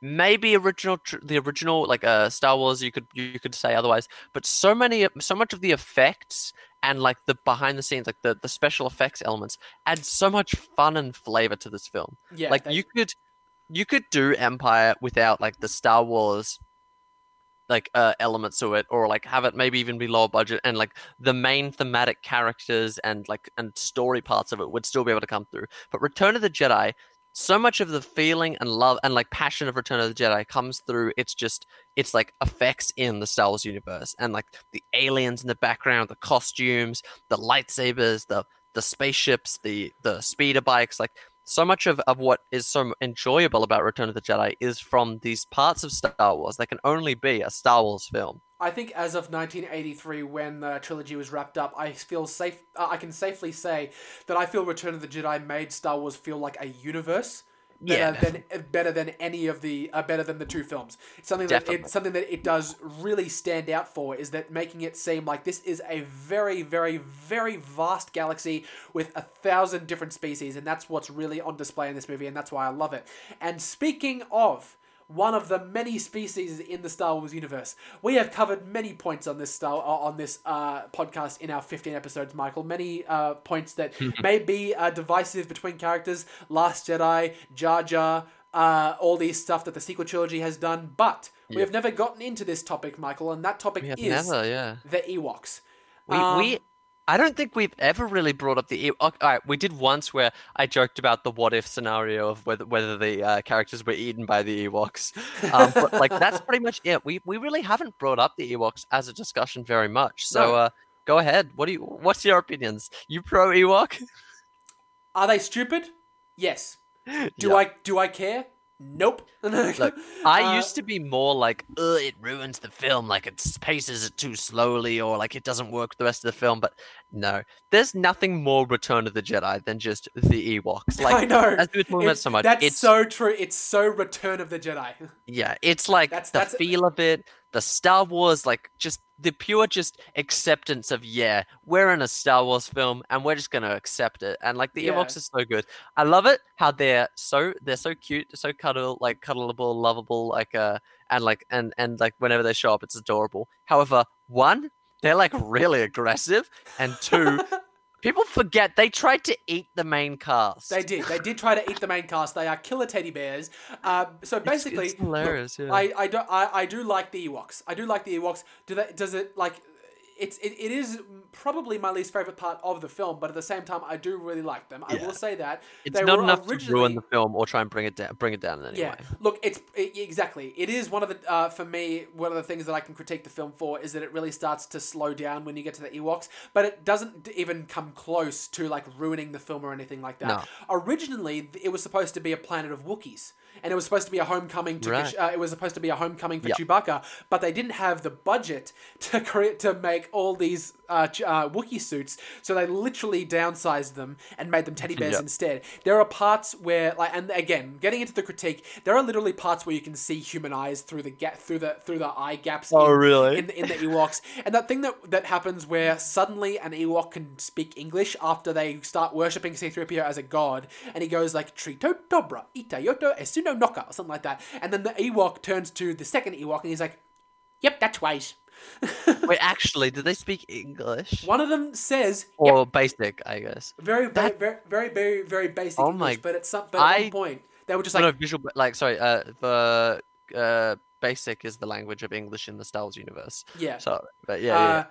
maybe the original Star Wars, you could say otherwise, but so much of the effects and the behind the scenes, the special effects elements add so much fun and flavor to this film. Yeah, you could do Empire without the Star Wars elements to it, or have it maybe even be lower budget, and the main thematic characters and story parts of it would still be able to come through. But Return of the Jedi, so much of the feeling and love and passion of Return of the Jedi comes through. It's effects in the Star Wars universe, and the aliens in the background, the costumes, the lightsabers, the spaceships, the speeder bikes. So much of what is so enjoyable about Return of the Jedi is from these parts of Star Wars that can only be a Star Wars film. I think as of 1983, when the trilogy was wrapped up, I can safely say that I feel Return of the Jedi made Star Wars feel like a universe. Better than the two films. Something that it does really stand out for is that making it seem like this is a very, very, very vast galaxy with 1,000 different species, and that's what's really on display in this movie, and that's why I love it. And speaking of one of the many species in the Star Wars universe, we have covered many points on this podcast in our 15 episodes, Michael. Many points that may be divisive between characters. Last Jedi, Jar Jar, all these stuff that the sequel trilogy has done, but we have never gotten into this topic, Michael, and that topic is the Ewoks. I don't think we've ever really brought up the Ewoks. All right, we did once where I joked about the what-if scenario of whether the characters were eaten by the Ewoks. But like that's pretty much it. We really haven't brought up the Ewoks as a discussion very much. So go ahead. What's your opinions? You pro Ewok? Are they stupid? Yes. Do I care? Nope. Look, I used to be more like, it ruins the film, like it paces it too slowly, or like it doesn't work with the rest of the film. But no, there's nothing more Return of the Jedi than just the Ewoks. Like, I know. As we're talking about so much, that's so true. It's so Return of the Jedi. Yeah, it's like that's the feel of it, the Star Wars, like just the pure acceptance of we're in a Star Wars film and we're just gonna accept it. And like the Ewoks are so good. I love it how they're so cute, so cuddleable, lovable, like and whenever they show up, it's adorable. However, one, they're like really aggressive, and two, people forget they tried to eat the main cast. They did try to eat the main cast. They are killer teddy bears. So basically, it's hilarious. Look, I do like the Ewoks. I do like the Ewoks. It is probably my least favorite part of the film, but at the same time, I do really like them. I will say that it's not enough to ruin the film or try and bring it down in any way. Look, exactly. It is one of the for me, one of the things that I can critique the film for is that it really starts to slow down when you get to the Ewoks, but it doesn't even come close to like ruining the film or anything like that. No. Originally, it was supposed to be a planet of Wookiees. And it was supposed to be a homecoming. For Chewbacca, but they didn't have the budget to make all these Wookiee suits, so they literally downsized them and made them teddy bears instead. There are parts where, like, and again, getting into the critique, there are literally parts where you can see human eyes through the through the eye gaps. Oh, really? In the Ewoks, and that thing that happens where suddenly an Ewok can speak English after they start worshipping C-3PO as a god, and he goes like Trito Dobra Itayoto Esu. No knocker or something like that, and then the Ewok turns to the second Ewok and he's like, "Yep, that's right." Wait, actually, do they speak English? One of them says, "Or basic, I guess." Very, very basic. Oh my! English, but at one point they were just like visual. Like, sorry, basic is the language of English in the Star Wars universe. Yeah. So, but but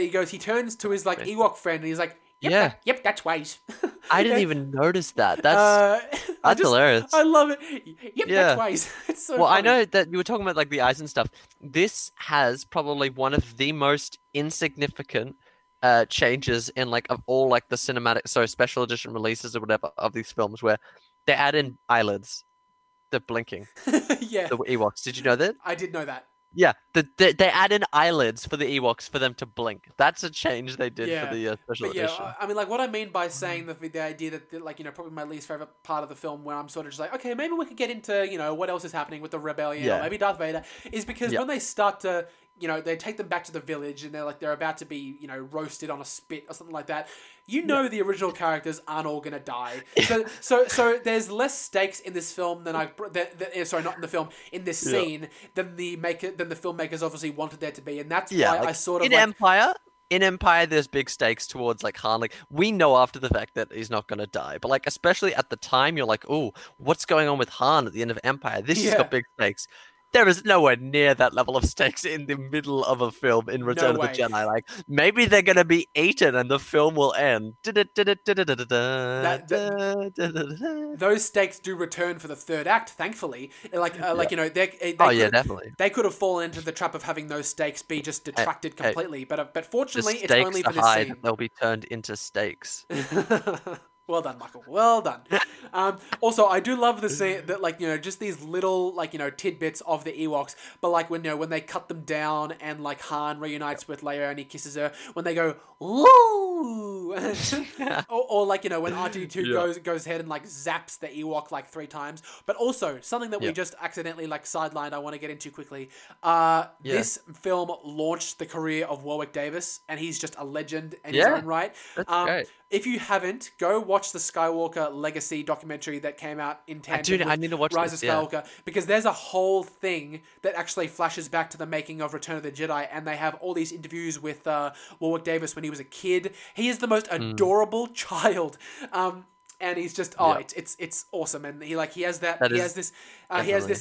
he goes. He turns to his like Ewok friend and he's like, Yep, that's right. I didn't even notice that. That's hilarious. I love it. Yep, that's right. It's so funny. I know that you were talking about like the eyes and stuff. This has probably one of the most insignificant changes in like of all like the cinematic, so special edition releases or whatever of these films where they add in eyelids. They're blinking. The Ewoks. Did you know that? I did know that. Yeah, they add in eyelids for the Ewoks for them to blink. That's a change they did for the special edition. I mean, like what I mean by saying the idea that like, you know, probably my least favorite part of the film where I'm sort of just like, okay, maybe we could get into, you know, what else is happening with the rebellion or maybe Darth Vader is because when they start to, you know, they take them back to the village and they're like, they're about to be, you know, roasted on a spit or something like that. You know, the original characters aren't all going to die. So there's less stakes in this film than in this scene than the filmmakers obviously wanted there to be. And that's why I sort of In Empire, there's big stakes towards like Han. Like we know after the fact that he's not going to die, but like especially at the time, you're like, oh, what's going on with Han at the end of Empire? This has got big stakes. There is nowhere near that level of stakes in the middle of a film in Return of the Jedi. Like, maybe they're going to be eaten and the film will end. Those stakes do return for the third act, thankfully. Like you know, definitely. They could have fallen into the trap of having those stakes be just detracted completely. But fortunately, it's only for this scene. They'll be turned into stakes. Well done, Michael. Well done. Also, I do love the scene that, like, you know, just these little, like, you know, tidbits of the Ewoks. But, like, when, you know, when they cut them down and, like, Han reunites with Leia and he kisses her, when they go, ooh! or, like, you know, when R2-D2 goes ahead and, like, zaps the Ewok, like, 3 times. But also, something that we just accidentally, like, sidelined, I want to get into quickly. This film launched the career of Warwick Davis, and he's just a legend in his own right. That's great. If you haven't, go watch the Skywalker Legacy documentary that came out in tandem with Rise of Skywalker because there's a whole thing that actually flashes back to the making of Return of the Jedi, and they have all these interviews with Warwick Davis when he was a kid. He is the most adorable child. and he's just it's awesome. And he has this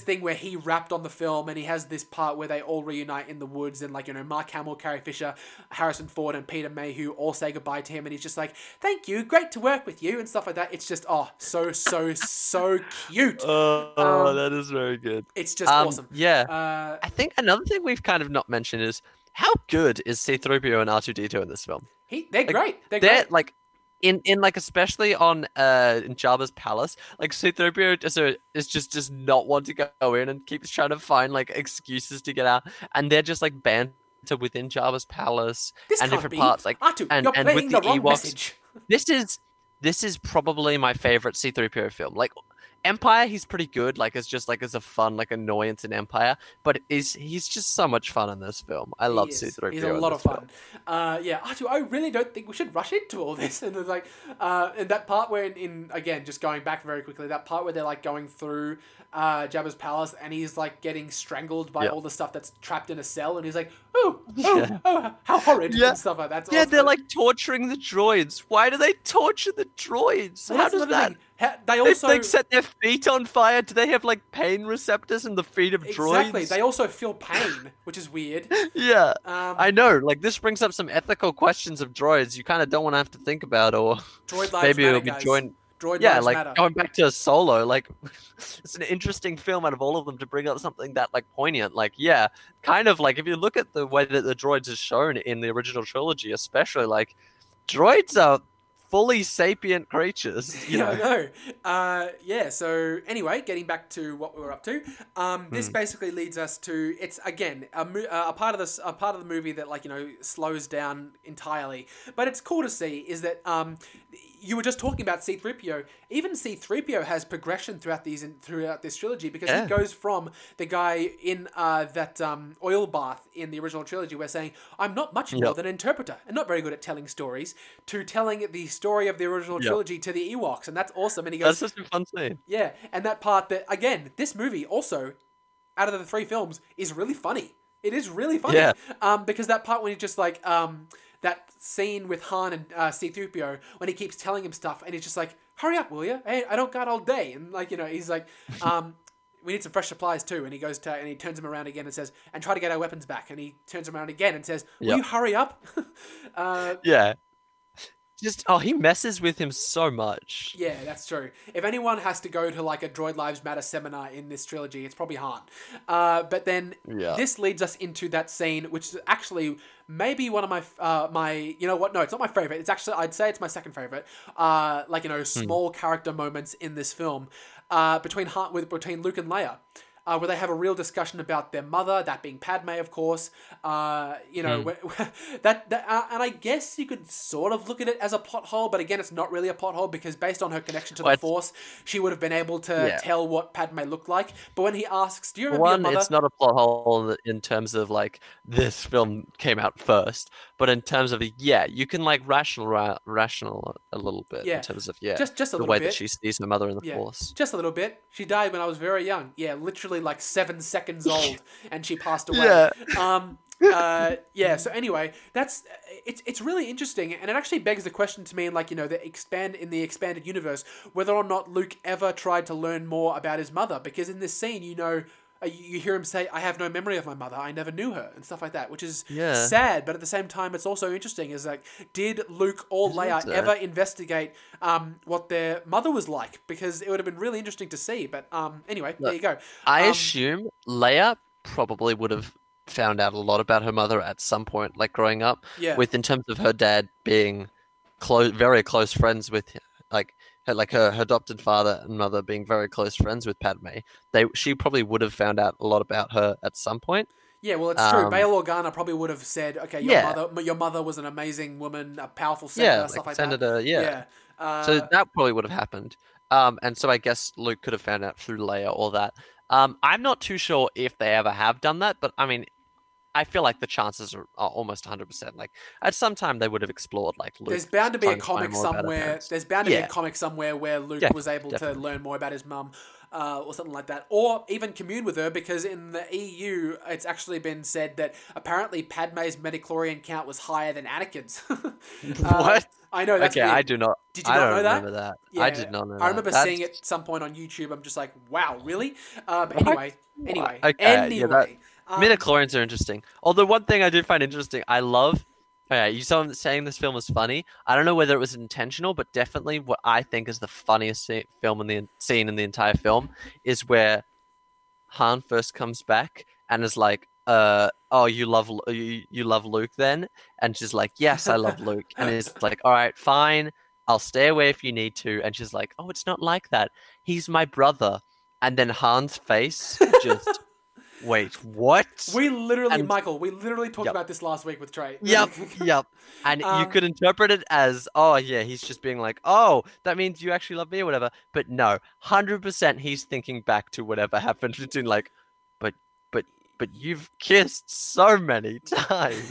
thing where he rapped on the film, and he has this part where they all reunite in the woods, and Mark Hamill, Carrie Fisher, Harrison Ford, and Peter Mayhew all say goodbye to him, and he's just like, "Thank you, great to work with you," and stuff like that. It's just so cute. Oh, that is very good. It's just awesome. Yeah. I think another thing we've kind of not mentioned is how good is C-3PO and R2-D2 in this film? They're great. Like in especially on in Jabba's palace, like C-3PO just not want to go in and keeps trying to find excuses to get out, and they're just banter within Jabba's palace and different parts. Like R2, and with the Ewoks. Message. This is probably my favorite C-3PO film. Empire, he's pretty good. It's a fun annoyance in Empire, but he's just so much fun in this film. I love C-3PO. He's a lot of fun. R2, I really don't think we should rush into all this. And and that part where again, just going back very quickly, that part where they're going through Jabba's palace, and he's getting strangled by all the stuff that's trapped in a cell, and he's like, oh, how horrid and stuff like that. That's awesome. They're torturing the droids. Why do they torture the droids? Well, how does that? They set their feet on fire. Do they have pain receptors in the feet of droids? Exactly. They also feel pain, which is weird. Yeah, I know. This brings up some ethical questions of droids you kind of don't want to have to think about, or droid lives maybe it'll be joined. Droid yeah, lives matter. Going back to Solo, it's an interesting film out of all of them to bring up something that poignant. If you look at the way that the droids are shown in the original trilogy, especially droids are fully sapient creatures. So anyway, getting back to what we were up to, this basically leads us to, it's again a part of the movie that slows down entirely, but it's cool to see is that you were just talking about C-3PO. Even C-3PO has progression throughout this trilogy, because he goes from the guy in that oil bath in the original trilogy, where saying, "I'm not much more than an interpreter and not very good at telling stories," to telling the story of the original trilogy to the Ewoks, and that's awesome. And he goes, "That's just a fun scene." Yeah, and that part that again, this movie also, out of the three films, is really funny. It is really funny, because that part when he just that scene with Han and C-3PO, when he keeps telling him stuff, and he's just like, "Hurry up, will you? Hey, I don't got all day." And he's like, "We need some fresh supplies too." And he goes to, and he turns him around again and says, "And try to get our weapons back." And he turns him around again and says, "Will you hurry up?" He messes with him so much. Yeah, that's true. If anyone has to go to a Droid Lives Matter seminar in this trilogy, it's probably Han. But then this leads us into that scene, which is actually maybe one of my no, it's not my favorite. It's actually, I'd say it's my second favorite. Small character moments in this film between Luke and Leia. Where they have a real discussion about their mother, that being Padme, of course. And I guess you could sort of look at it as a plot hole, but again, it's not really a plot hole, because based on her connection to the Force, she would have been able to tell what Padme looked like. But when he asks, "Do you remember your mother?" It's not a plot hole in terms of this film came out first, but in terms of you can rational a little bit in terms of just a little bit. The way that she sees her mother in the Force. Just a little bit. She died when I was very young. Yeah, literally. 7 seconds old, and she passed away. So anyway, that's it's really interesting, and it actually begs the question to me, in the expanded universe, whether or not Luke ever tried to learn more about his mother, because in this scene, you hear him say, "I have no memory of my mother. I never knew her," and stuff like that, which is sad, but at the same time, it's also interesting. Is did Luke or Leia ever investigate what their mother was like? Because it would have been really interesting to see. But anyway, there you go. I assume Leia probably would have found out a lot about her mother at some point, growing up. Yeah. In terms of her dad being very close friends with him, her adopted father and mother being very close friends with Padme, she probably would have found out a lot about her at some point. Yeah, well, it's true. Bail Organa probably would have said, "Okay, your mother was an amazing woman, a powerful senator," stuff like that. So that probably would have happened. And so I guess Luke could have found out through Leia all that. I'm not too sure if they ever have done that, but I mean, I feel the chances are almost 100%. At some time they would have explored Luke. There's bound to be a comic somewhere. There's bound to be a comic somewhere where Luke was able to learn more about his mum, or something like that, or even commune with her, because in the EU, it's actually been said that apparently Padme's midichlorian count was higher than Anakin's. What? I know. That's okay, weird. I do not. Did you not know that? I don't remember that. Yeah. I did not know that. I remember seeing it at some point on YouTube. I'm just like, wow, really? But anyway. Okay, anyway. Yeah, midichlorians are interesting. Although one thing I did find interesting, I love... Okay, you saw him saying this film was funny. I don't know whether it was intentional, but definitely what I think is the funniest scene in the entire film is where Han first comes back and is like, oh, you love Luke then? And she's like, yes, I love Luke. And he's like, all right, fine. I'll stay away if you need to. And she's like, oh, it's not like that. He's my brother. And then Han's face just... Wait, what? We literally talked about this last week with Trey. Yep. And you could interpret it as, oh, yeah, he's just being like, oh, that means you actually love me or whatever. But no, 100% he's thinking back to whatever happened. It's in like, but you've kissed so many times.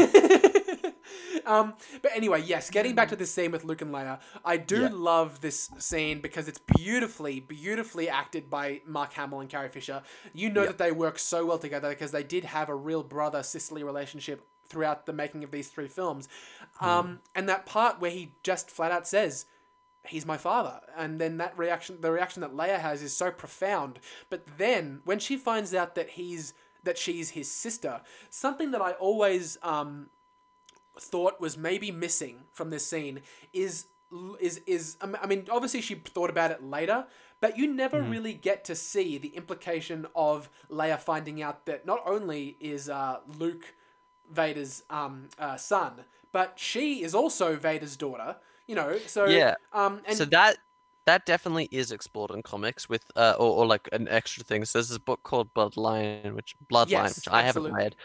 But anyway, yes, getting back to this scene with Luke and Leia, I do love this scene because it's beautifully, beautifully acted by Mark Hamill and Carrie Fisher. You know that they work so well together because they did have a real brother-sisterly relationship throughout the making of these three films. And that part where he just flat out says, he's my father. And then that reaction, the reaction that Leia has is so profound. But then when she finds out that she's his sister, something that I always, thought was maybe missing from this scene is I mean, obviously she thought about it later, but you never really get to see the implication of Leia finding out that not only is Luke Vader's son, but she is also Vader's daughter, you know, so... Yeah, and so that definitely is explored in comics with, or like an extra thing. So there's this book called Bloodline, which I haven't read,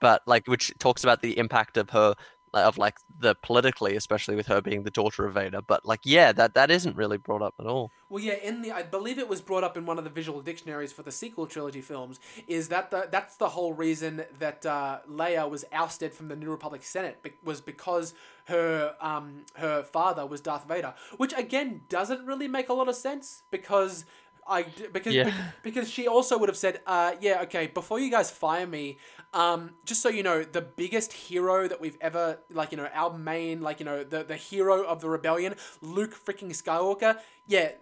but like, which talks about the impact of her, of like the politically, especially with her being the daughter of Vader, but like, yeah, that isn't really brought up at all. Well, yeah, I believe it was brought up in one of the visual dictionaries for the sequel trilogy films, is that that's the whole reason that Leia was ousted from the New Republic Senate was because her father was Darth Vader, which again doesn't really make a lot of sense because she also would have said, yeah, okay, before you guys fire me, just so you know, the biggest hero that we've ever, like, you know, our main, like, you know, the hero of the rebellion, Luke freaking Skywalker, yeah,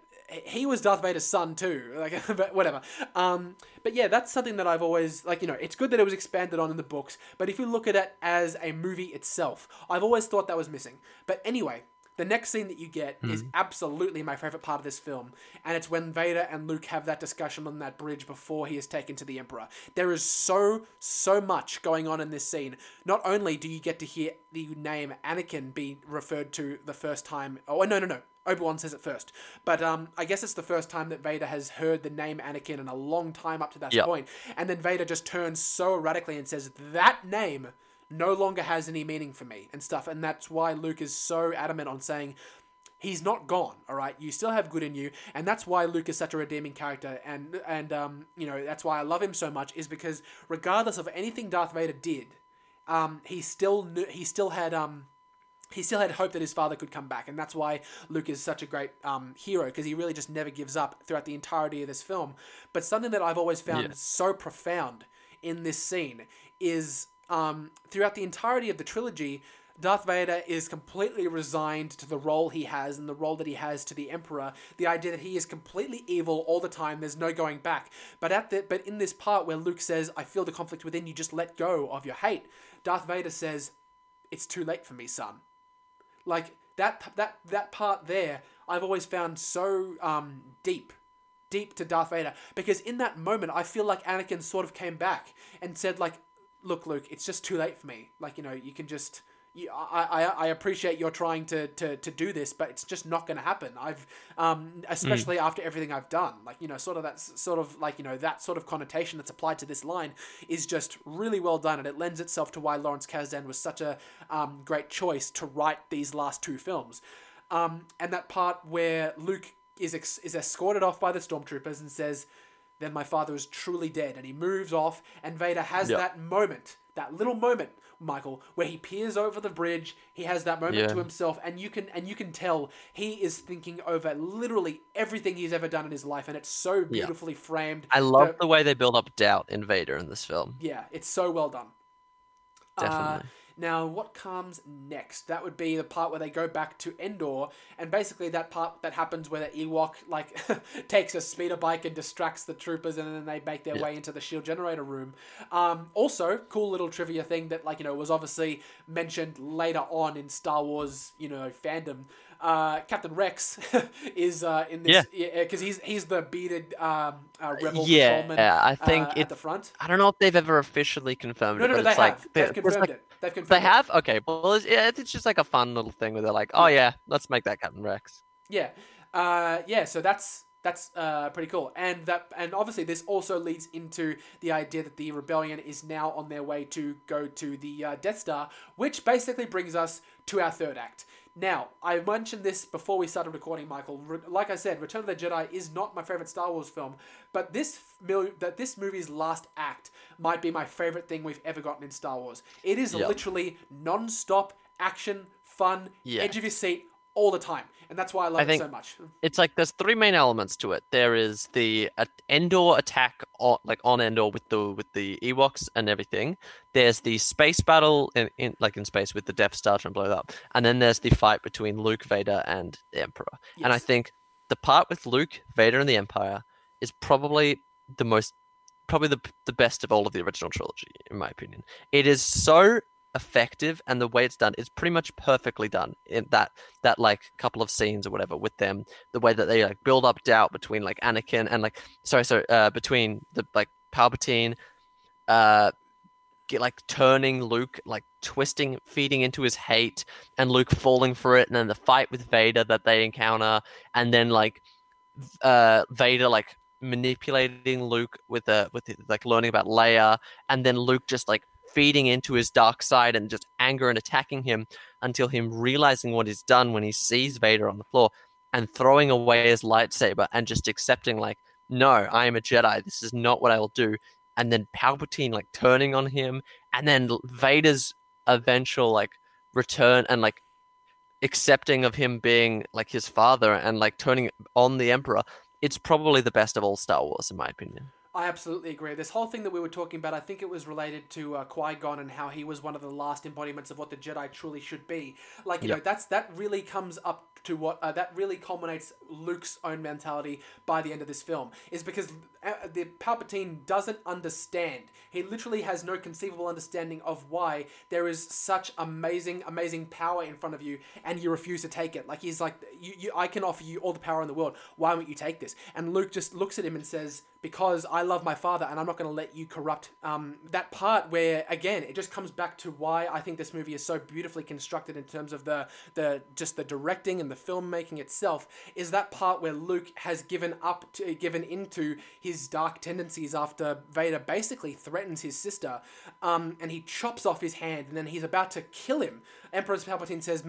he was Darth Vader's son too, like, but whatever. But yeah, that's something that I've always, like, you know, it's good that it was expanded on in the books, but if you look at it as a movie itself, I've always thought that was missing. But anyway... The next scene that you get is absolutely my favorite part of this film. And it's when Vader and Luke have that discussion on that bridge before he is taken to the Emperor. There is so much going on in this scene. Not only do you get to hear the name Anakin be referred to the first time. Oh, no. Obi-Wan says it first. But I guess it's the first time that Vader has heard the name Anakin in a long time up to that point. And then Vader just turns so erratically and says, that name no longer has any meaning for me and stuff. And that's why Luke is so adamant on saying, he's not gone, all right? You still have good in you. And that's why Luke is such a redeeming character. And you know, that's why I love him so much, is because regardless of anything Darth Vader did, he still had hope that his father could come back. And that's why Luke is such a great hero, because he really just never gives up throughout the entirety of this film. But something that I've always found so profound in this scene is... throughout the entirety of the trilogy, Darth Vader is completely resigned to the role he has and the role that he has to the Emperor. The idea that he is completely evil all the time, there's no going back. But in this part where Luke says, I feel the conflict within you, just let go of your hate, Darth Vader says, it's too late for me, son. Like, that part there, I've always found so deep to Darth Vader. Because in that moment, I feel like Anakin sort of came back and said, like, look, Luke, it's just too late for me. Like, you know, you can just... I appreciate you're trying to do this, but it's just not going to happen. I've... especially after everything I've done. Like, you know, that sort of connotation that's applied to this line is just really well done, and it lends itself to why Lawrence Kasdan was such a great choice to write these last two films. And that part where Luke is escorted off by the stormtroopers and says... then my father is truly dead, and he moves off, and Vader has that moment, that little moment, Michael, where he peers over the bridge, he has that moment to himself, and you can tell he is thinking over literally everything he's ever done in his life, and it's so beautifully framed. I love the way they build up doubt in Vader in this film. Yeah, it's so well done. Definitely. Now, what comes next? That would be the part where they go back to Endor, and basically that part that happens where the Ewok, like, takes a speeder bike and distracts the troopers, and then they make their way into the shield generator room. Also, cool little trivia thing that, like, you know, was obviously mentioned later on in Star Wars, you know, fandom. Captain Rex is in this because he's the bearded rebel patrolman. Yeah, I think at the front. I don't know if they've ever officially confirmed it. No, but it's They've confirmed it. They have? Okay. Well, it's just like a fun little thing where they're like, oh yeah, let's make that Captain Rex. Yeah, So that's pretty cool, and obviously this also leads into the idea that the rebellion is now on their way to go to the Death Star, which basically brings us to our third act. Now, I mentioned this before we started recording, Michael. Like I said, Return of the Jedi is not my favorite Star Wars film, but this movie's last act might be my favorite thing we've ever gotten in Star Wars. It is literally non-stop action, fun, edge of your seat, all the time, and that's why I love it so much. It's like there's three main elements to it. There is the Endor attack on Endor with the Ewoks and everything. There's the space battle in space with the Death Star trying to blow it up, and then there's the fight between Luke, Vader, and the Emperor. Yes. And I think the part with Luke, Vader, and the Empire is probably the most, the best of all of the original trilogy, in my opinion. It is so effective, and the way it's done is pretty much perfectly done in that like couple of scenes or whatever with them, the way that they like build up doubt between like Anakin and like between the like Palpatine turning Luke, like twisting, feeding into his hate, and Luke falling for it, and then the fight with Vader that they encounter, and then like Vader like manipulating Luke with learning about Leia, and then Luke just like feeding into his dark side and just anger and attacking him until him realizing what he's done when he sees Vader on the floor and throwing away his lightsaber and just accepting like, no, I am a Jedi. This is not what I will do. And then Palpatine like turning on him, and then Vader's eventual like return and like accepting of him being like his father and like turning on the Emperor. It's probably the best of all Star Wars, in my opinion. I absolutely agree. This whole thing that we were talking about, I think it was related to Qui-Gon and how he was one of the last embodiments of what the Jedi truly should be. Like, you know, that really comes up to what... that really culminates Luke's own mentality by the end of this film, is because the Palpatine doesn't understand. He literally has no conceivable understanding of why there is such amazing, amazing power in front of you and you refuse to take it. Like, he's like, I can offer you all the power in the world. Why won't you take this? And Luke just looks at him and says... because I love my father and I'm not going to let you corrupt that part where, again, it just comes back to why I think this movie is so beautifully constructed in terms of the directing and the filmmaking itself, is that part where Luke has given into his dark tendencies after Vader basically threatens his sister, and he chops off his hand, and then he's about to kill him. Emperor Palpatine says,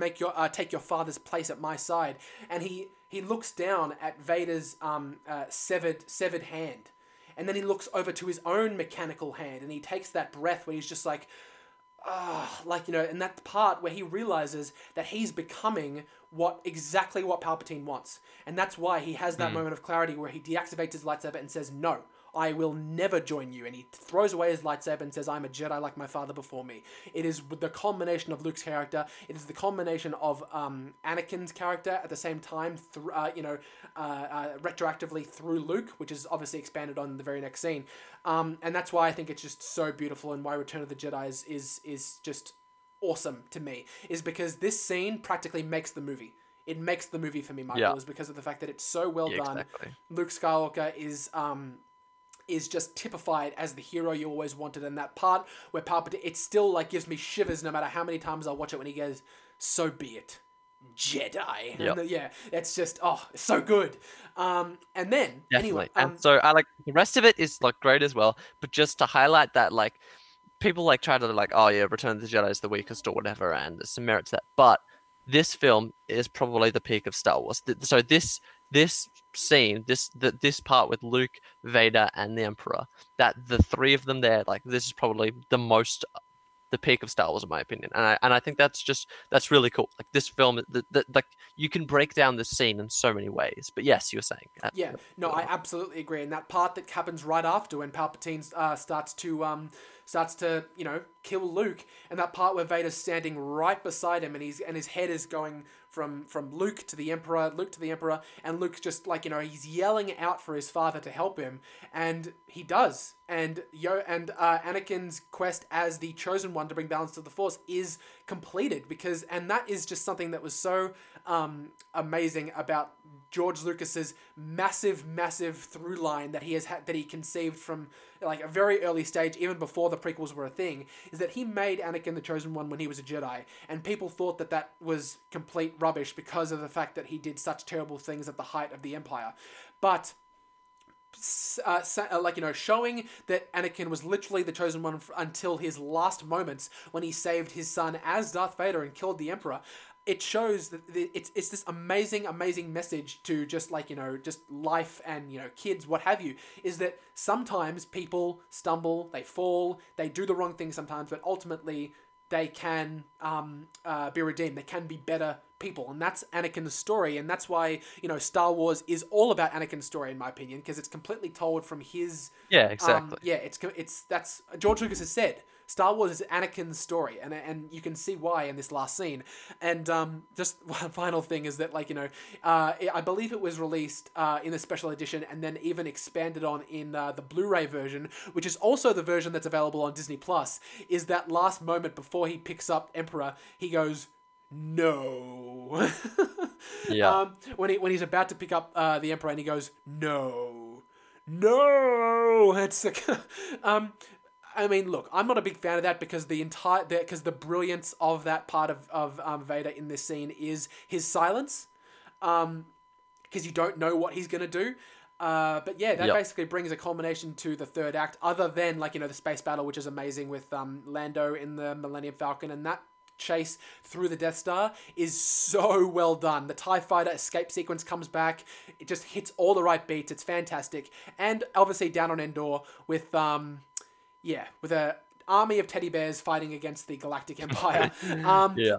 take your father's place at my side. And he looks down at Vader's severed hand, and then he looks over to his own mechanical hand, and he takes that breath where he's just like, ah, like, you know, and that part where he realizes that he's becoming exactly what Palpatine wants. And that's why he has that moment of clarity where he deactivates his lightsaber and says, no, I will never join you. And he throws away his lightsaber and says, I'm a Jedi like my father before me. It is the culmination of Luke's character. It is the culmination of Anakin's character at the same time, retroactively through Luke, which is obviously expanded on in the very next scene. And that's why I think it's just so beautiful, and why Return of the Jedi is just awesome to me, is because this scene practically makes the movie. It makes the movie for me, Michael, is because of the fact that it's so well done. Exactly. Luke Skywalker is just typified as the hero you always wanted, and that part where Palpatine, it still like gives me shivers no matter how many times I watch it, when he goes, so be it, Jedi. Yep. It's just, it's so good. And then anyway, and so I like the rest of it is like great as well, but just to highlight that, like, people like try to like, oh yeah, Return of the Jedi is the weakest or whatever, and there's some merit to that, but this film is probably the peak of Star Wars. So this scene, this part with Luke, Vader, and the Emperor, that the three of them there, like, this is probably the peak of Star Wars, in my opinion, and I think that's really cool. Like, this film, like, you can break down this scene in so many ways. But yes, you were saying. I absolutely agree. And that part that happens right after, when Palpatine starts to starts to, you know, kill Luke, and that part where Vader's standing right beside him, and his head is going from Luke to the Emperor, Luke to the Emperor, and Luke's just like, you know, he's yelling out for his father to help him, and he does. And Anakin's quest as the chosen one to bring balance to the Force is completed, because, and that is just something that was so amazing about George Lucas's massive through line that he has had, that he conceived from like a very early stage, even before the prequels were a thing, is that he made Anakin the chosen one when he was a Jedi, and people thought that that was complete rubbish because of the fact that he did such terrible things at the height of the Empire. But showing that Anakin was literally the chosen one until his last moments, when he saved his son as Darth Vader and killed the Emperor, it shows that it's this amazing message to just like, you know, just life and, you know, kids, what have you, is that sometimes people stumble, they fall, they do the wrong thing sometimes, but ultimately they can be redeemed. They can be better people, and that's Anakin's story, and that's why, you know, Star Wars is all about Anakin's story, in my opinion, because it's completely told from his. Yeah, exactly. That's George Lucas has said. Star Wars is Anakin's story, and you can see why in this last scene. And just one final thing is that, like, you know, I believe it was released in a special edition, and then even expanded on in the Blu-ray version, which is also the version that's available on Disney Plus, is that last moment before he picks up Emperor, he goes, "No." Yeah. When he's about to pick up the Emperor, and he goes, "No." It's like, I mean, look, I'm not a big fan of that, because the brilliance of that part of Vader in this scene is his silence, because you don't know what he's gonna do. But yeah, that basically brings a culmination to the third act, other than, like, you know, the space battle, which is amazing with Lando in the Millennium Falcon, and that chase through the Death Star is so well done. The TIE Fighter escape sequence comes back. It just hits all the right beats. It's fantastic. And obviously down on Endor with with an army of teddy bears fighting against the Galactic Empire.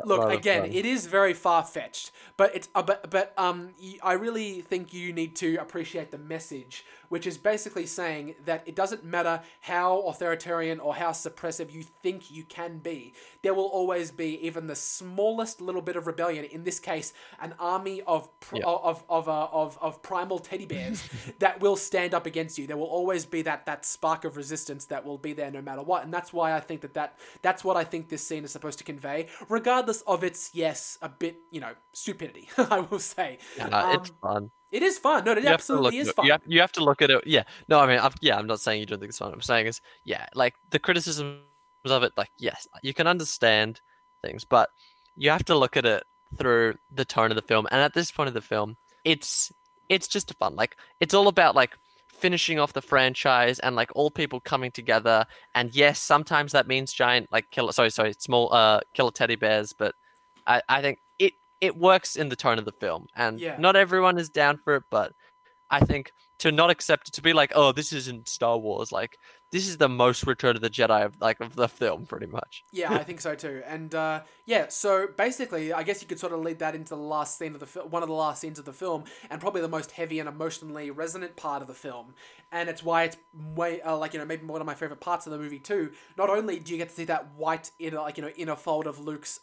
Look, again, it is very far-fetched, but it's I really think you need to appreciate the message, which is basically saying that it doesn't matter how authoritarian or how suppressive you think you can be. There will always be even the smallest little bit of rebellion. In this case, an army of primal teddy bears that will stand up against you. There will always be that spark of resistance that will be there no matter what. And that's why I think that's what I think this scene is supposed to convey, regardless of its, a bit, you know, stupidity, I will say. It's fun. It is fun. No, it absolutely is fun. You have to look at it. Yeah. No, I mean, I'm not saying you don't think it's fun. I'm saying is, like, the criticisms of it, like, yes, you can understand things, but you have to look at it through the tone of the film. And at this point of the film, it's just fun. Like, it's all about, like, finishing off the franchise and, like, all people coming together. And yes, sometimes that means killer teddy bears, but I think it works in the tone of the film, and not everyone is down for it, but I think to not accept it, to be like, oh, this isn't Star Wars, like, this is the most Return of the Jedi of the film, pretty much. Yeah, I think so too. And so basically, I guess you could sort of lead that into the last scene of the one of the last scenes of the film, and probably the most heavy and emotionally resonant part of the film. And it's why it's way maybe one of my favorite parts of the movie too. Not only do you get to see that white inner fold of Luke's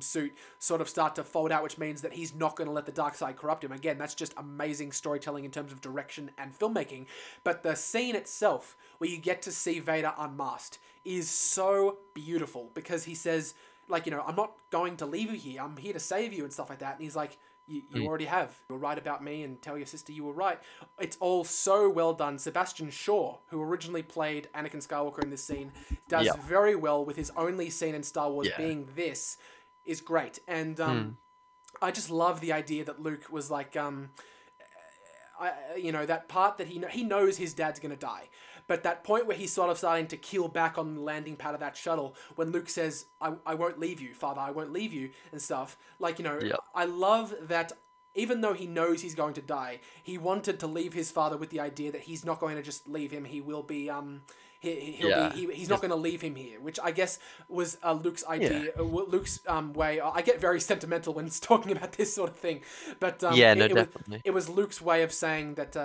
suit sort of start to fold out, which means that he's not going to let the dark side corrupt him. Again, that's just amazing storytelling in terms of direction and filmmaking. But the scene itself, where you get to see Vader unmasked, is so beautiful, because he says, like, you know, I'm not going to leave you here. I'm here to save you and stuff like that. And he's like, you already have. You're right about me, and tell your sister you were right. It's all so well done. Sebastian Shaw, who originally played Anakin Skywalker in this scene, does very well with his only scene in Star Wars being this, is great. And I just love the idea that Luke was like, that part that he knows his dad's going to die. But that point where he's sort of starting to keel back on the landing pad of that shuttle, when Luke says, I won't leave you, Father, I won't leave you, and stuff. Like, you know, I love that even though he knows he's going to die, he wanted to leave his father with the idea that he's not going to just leave him. He will be... He's not going to leave him here, which I guess was Luke's idea, Luke's way. I get very sentimental when it's talking about this sort of thing, but it was Luke's way of saying that,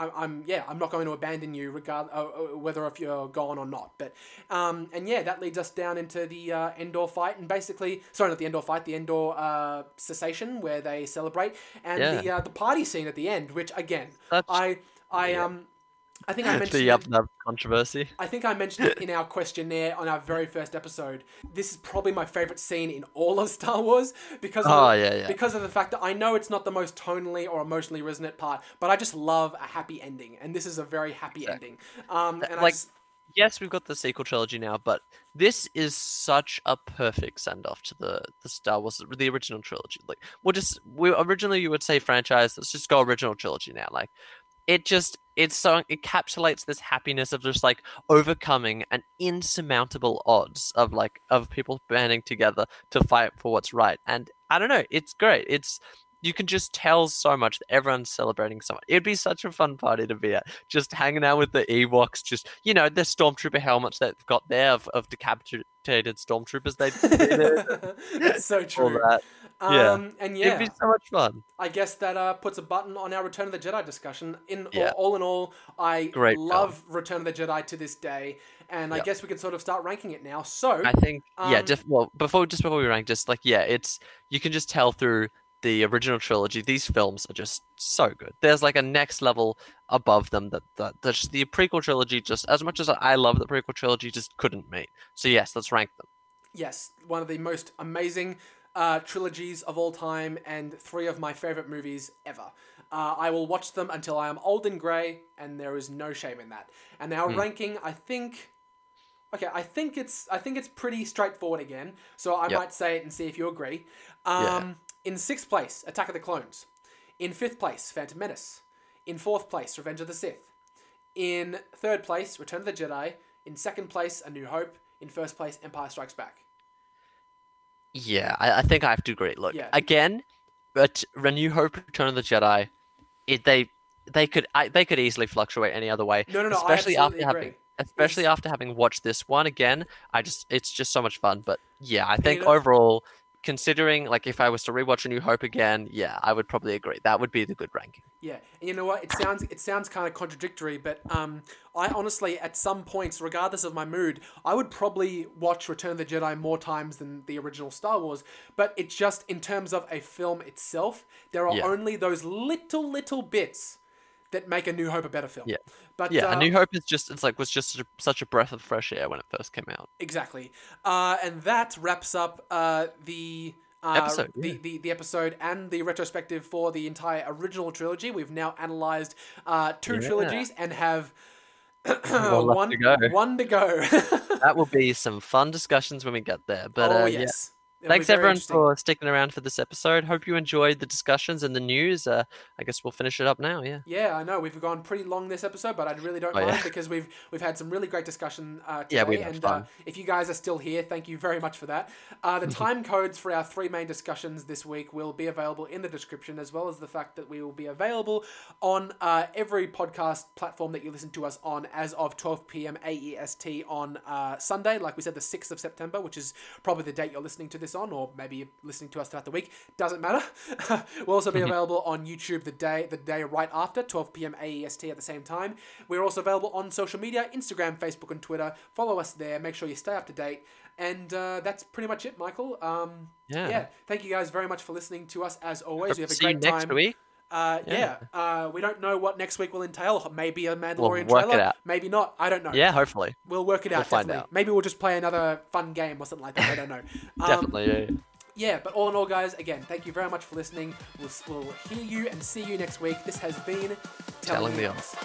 I'm not going to abandon you regardless whether if you're gone or not. But and yeah, that leads us down into the Endor fight, and basically, sorry, not the Endor fight, the Endor cessation where they celebrate, and the party scene at the end, which again, I think I mentioned the controversy. I think I mentioned it in our questionnaire on our very first episode. This is probably my favorite scene in all of Star Wars because of the fact that I know it's not the most tonally or emotionally resonant part, but I just love a happy ending, and this is a very happy ending. Yes, we've got the sequel trilogy now, but this is such a perfect send-off to the Star Wars, the original trilogy. Like, we originally you would say franchise. Let's just go original trilogy now. Like, it just it encapsulates this happiness of just like overcoming an insurmountable odds of people banding together to fight for what's right. And I don't know, it's great. You can just tell so much that everyone's celebrating someone. It'd be such a fun party to be at. Just hanging out with the Ewoks, just, you know, the stormtrooper helmets that they've got there of decapitated stormtroopers. That's so true. All that. It'd be so much fun. I guess that puts a button on our Return of the Jedi discussion. All in all, I love Return of the Jedi to this day. And I guess we can sort of start ranking it now. So I think, before we rank, you can just tell through the original trilogy, these films are just so good. There's like a next level above them that the prequel trilogy, just as much as I love the prequel trilogy, just couldn't meet. So yes, let's rank them. Yes, one of the most amazing trilogies of all time and three of my favorite movies ever. I will watch them until I am old and grey, and there is no shame in that. And our ranking, I think... Okay, I think it's pretty straightforward again, so I might say it and see if you agree. In 6th place, Attack of the Clones. In 5th place, Phantom Menace. In 4th place, Revenge of the Sith. In 3rd place, Return of the Jedi. In 2nd place, A New Hope. In 1st place, Empire Strikes Back. Yeah, I think I have to agree. Look, again, but A New Hope, Return of the Jedi, they could easily fluctuate any other way. No, especially I absolutely agree. Especially after having watched this one again, it's just so much fun. But yeah, I think overall, considering if I was to rewatch A New Hope again, I would probably agree. That would be the good ranking. Yeah, and you know what? It sounds kind of contradictory, but I honestly, at some points, regardless of my mood, I would probably watch Return of the Jedi more times than the original Star Wars. But it's just in terms of a film itself, there are only those little bits that make A New Hope a better film. Yeah, but A New Hope is was just such a breath of fresh air when it first came out. Exactly, and that wraps up episode, the episode and the retrospective for the entire original trilogy. We've now analysed two trilogies and have one to go. That will be some fun discussions when we get there. But thanks everyone for sticking around for this episode. Hope you enjoyed the discussions and the news. I guess we'll finish it up now. Yeah, I know we've gone pretty long this episode, but I really don't mind because we've had some really great discussion today. Yeah, we've had fun. If you guys are still here, thank you very much for that. The time codes for our three main discussions this week will be available in the description, as well as the fact that we will be available on every podcast platform that you listen to us on as of 12 p.m. AEST on Sunday, like we said, the 6th of September, which is probably the date you're listening to this on, or maybe you're listening to us throughout the week, doesn't matter. We'll also be available on YouTube the day right after 12 p.m. AEST at the same time. We're also available on social media, Instagram, Facebook, and Twitter. Follow us there. Make sure you stay up to date. And that's pretty much it, Michael. Thank you guys very much for listening to us as always. We have a great time. See you next week. We don't know what next week will entail. Maybe a Mandalorian trailer, maybe not. I don't know. Yeah, hopefully we'll work it out. We'll find out. Maybe we'll just play another fun game or something like that. I don't know. But all in all, guys, again, thank you very much for listening. We'll hear you and see you next week. This has been Telling the Odds.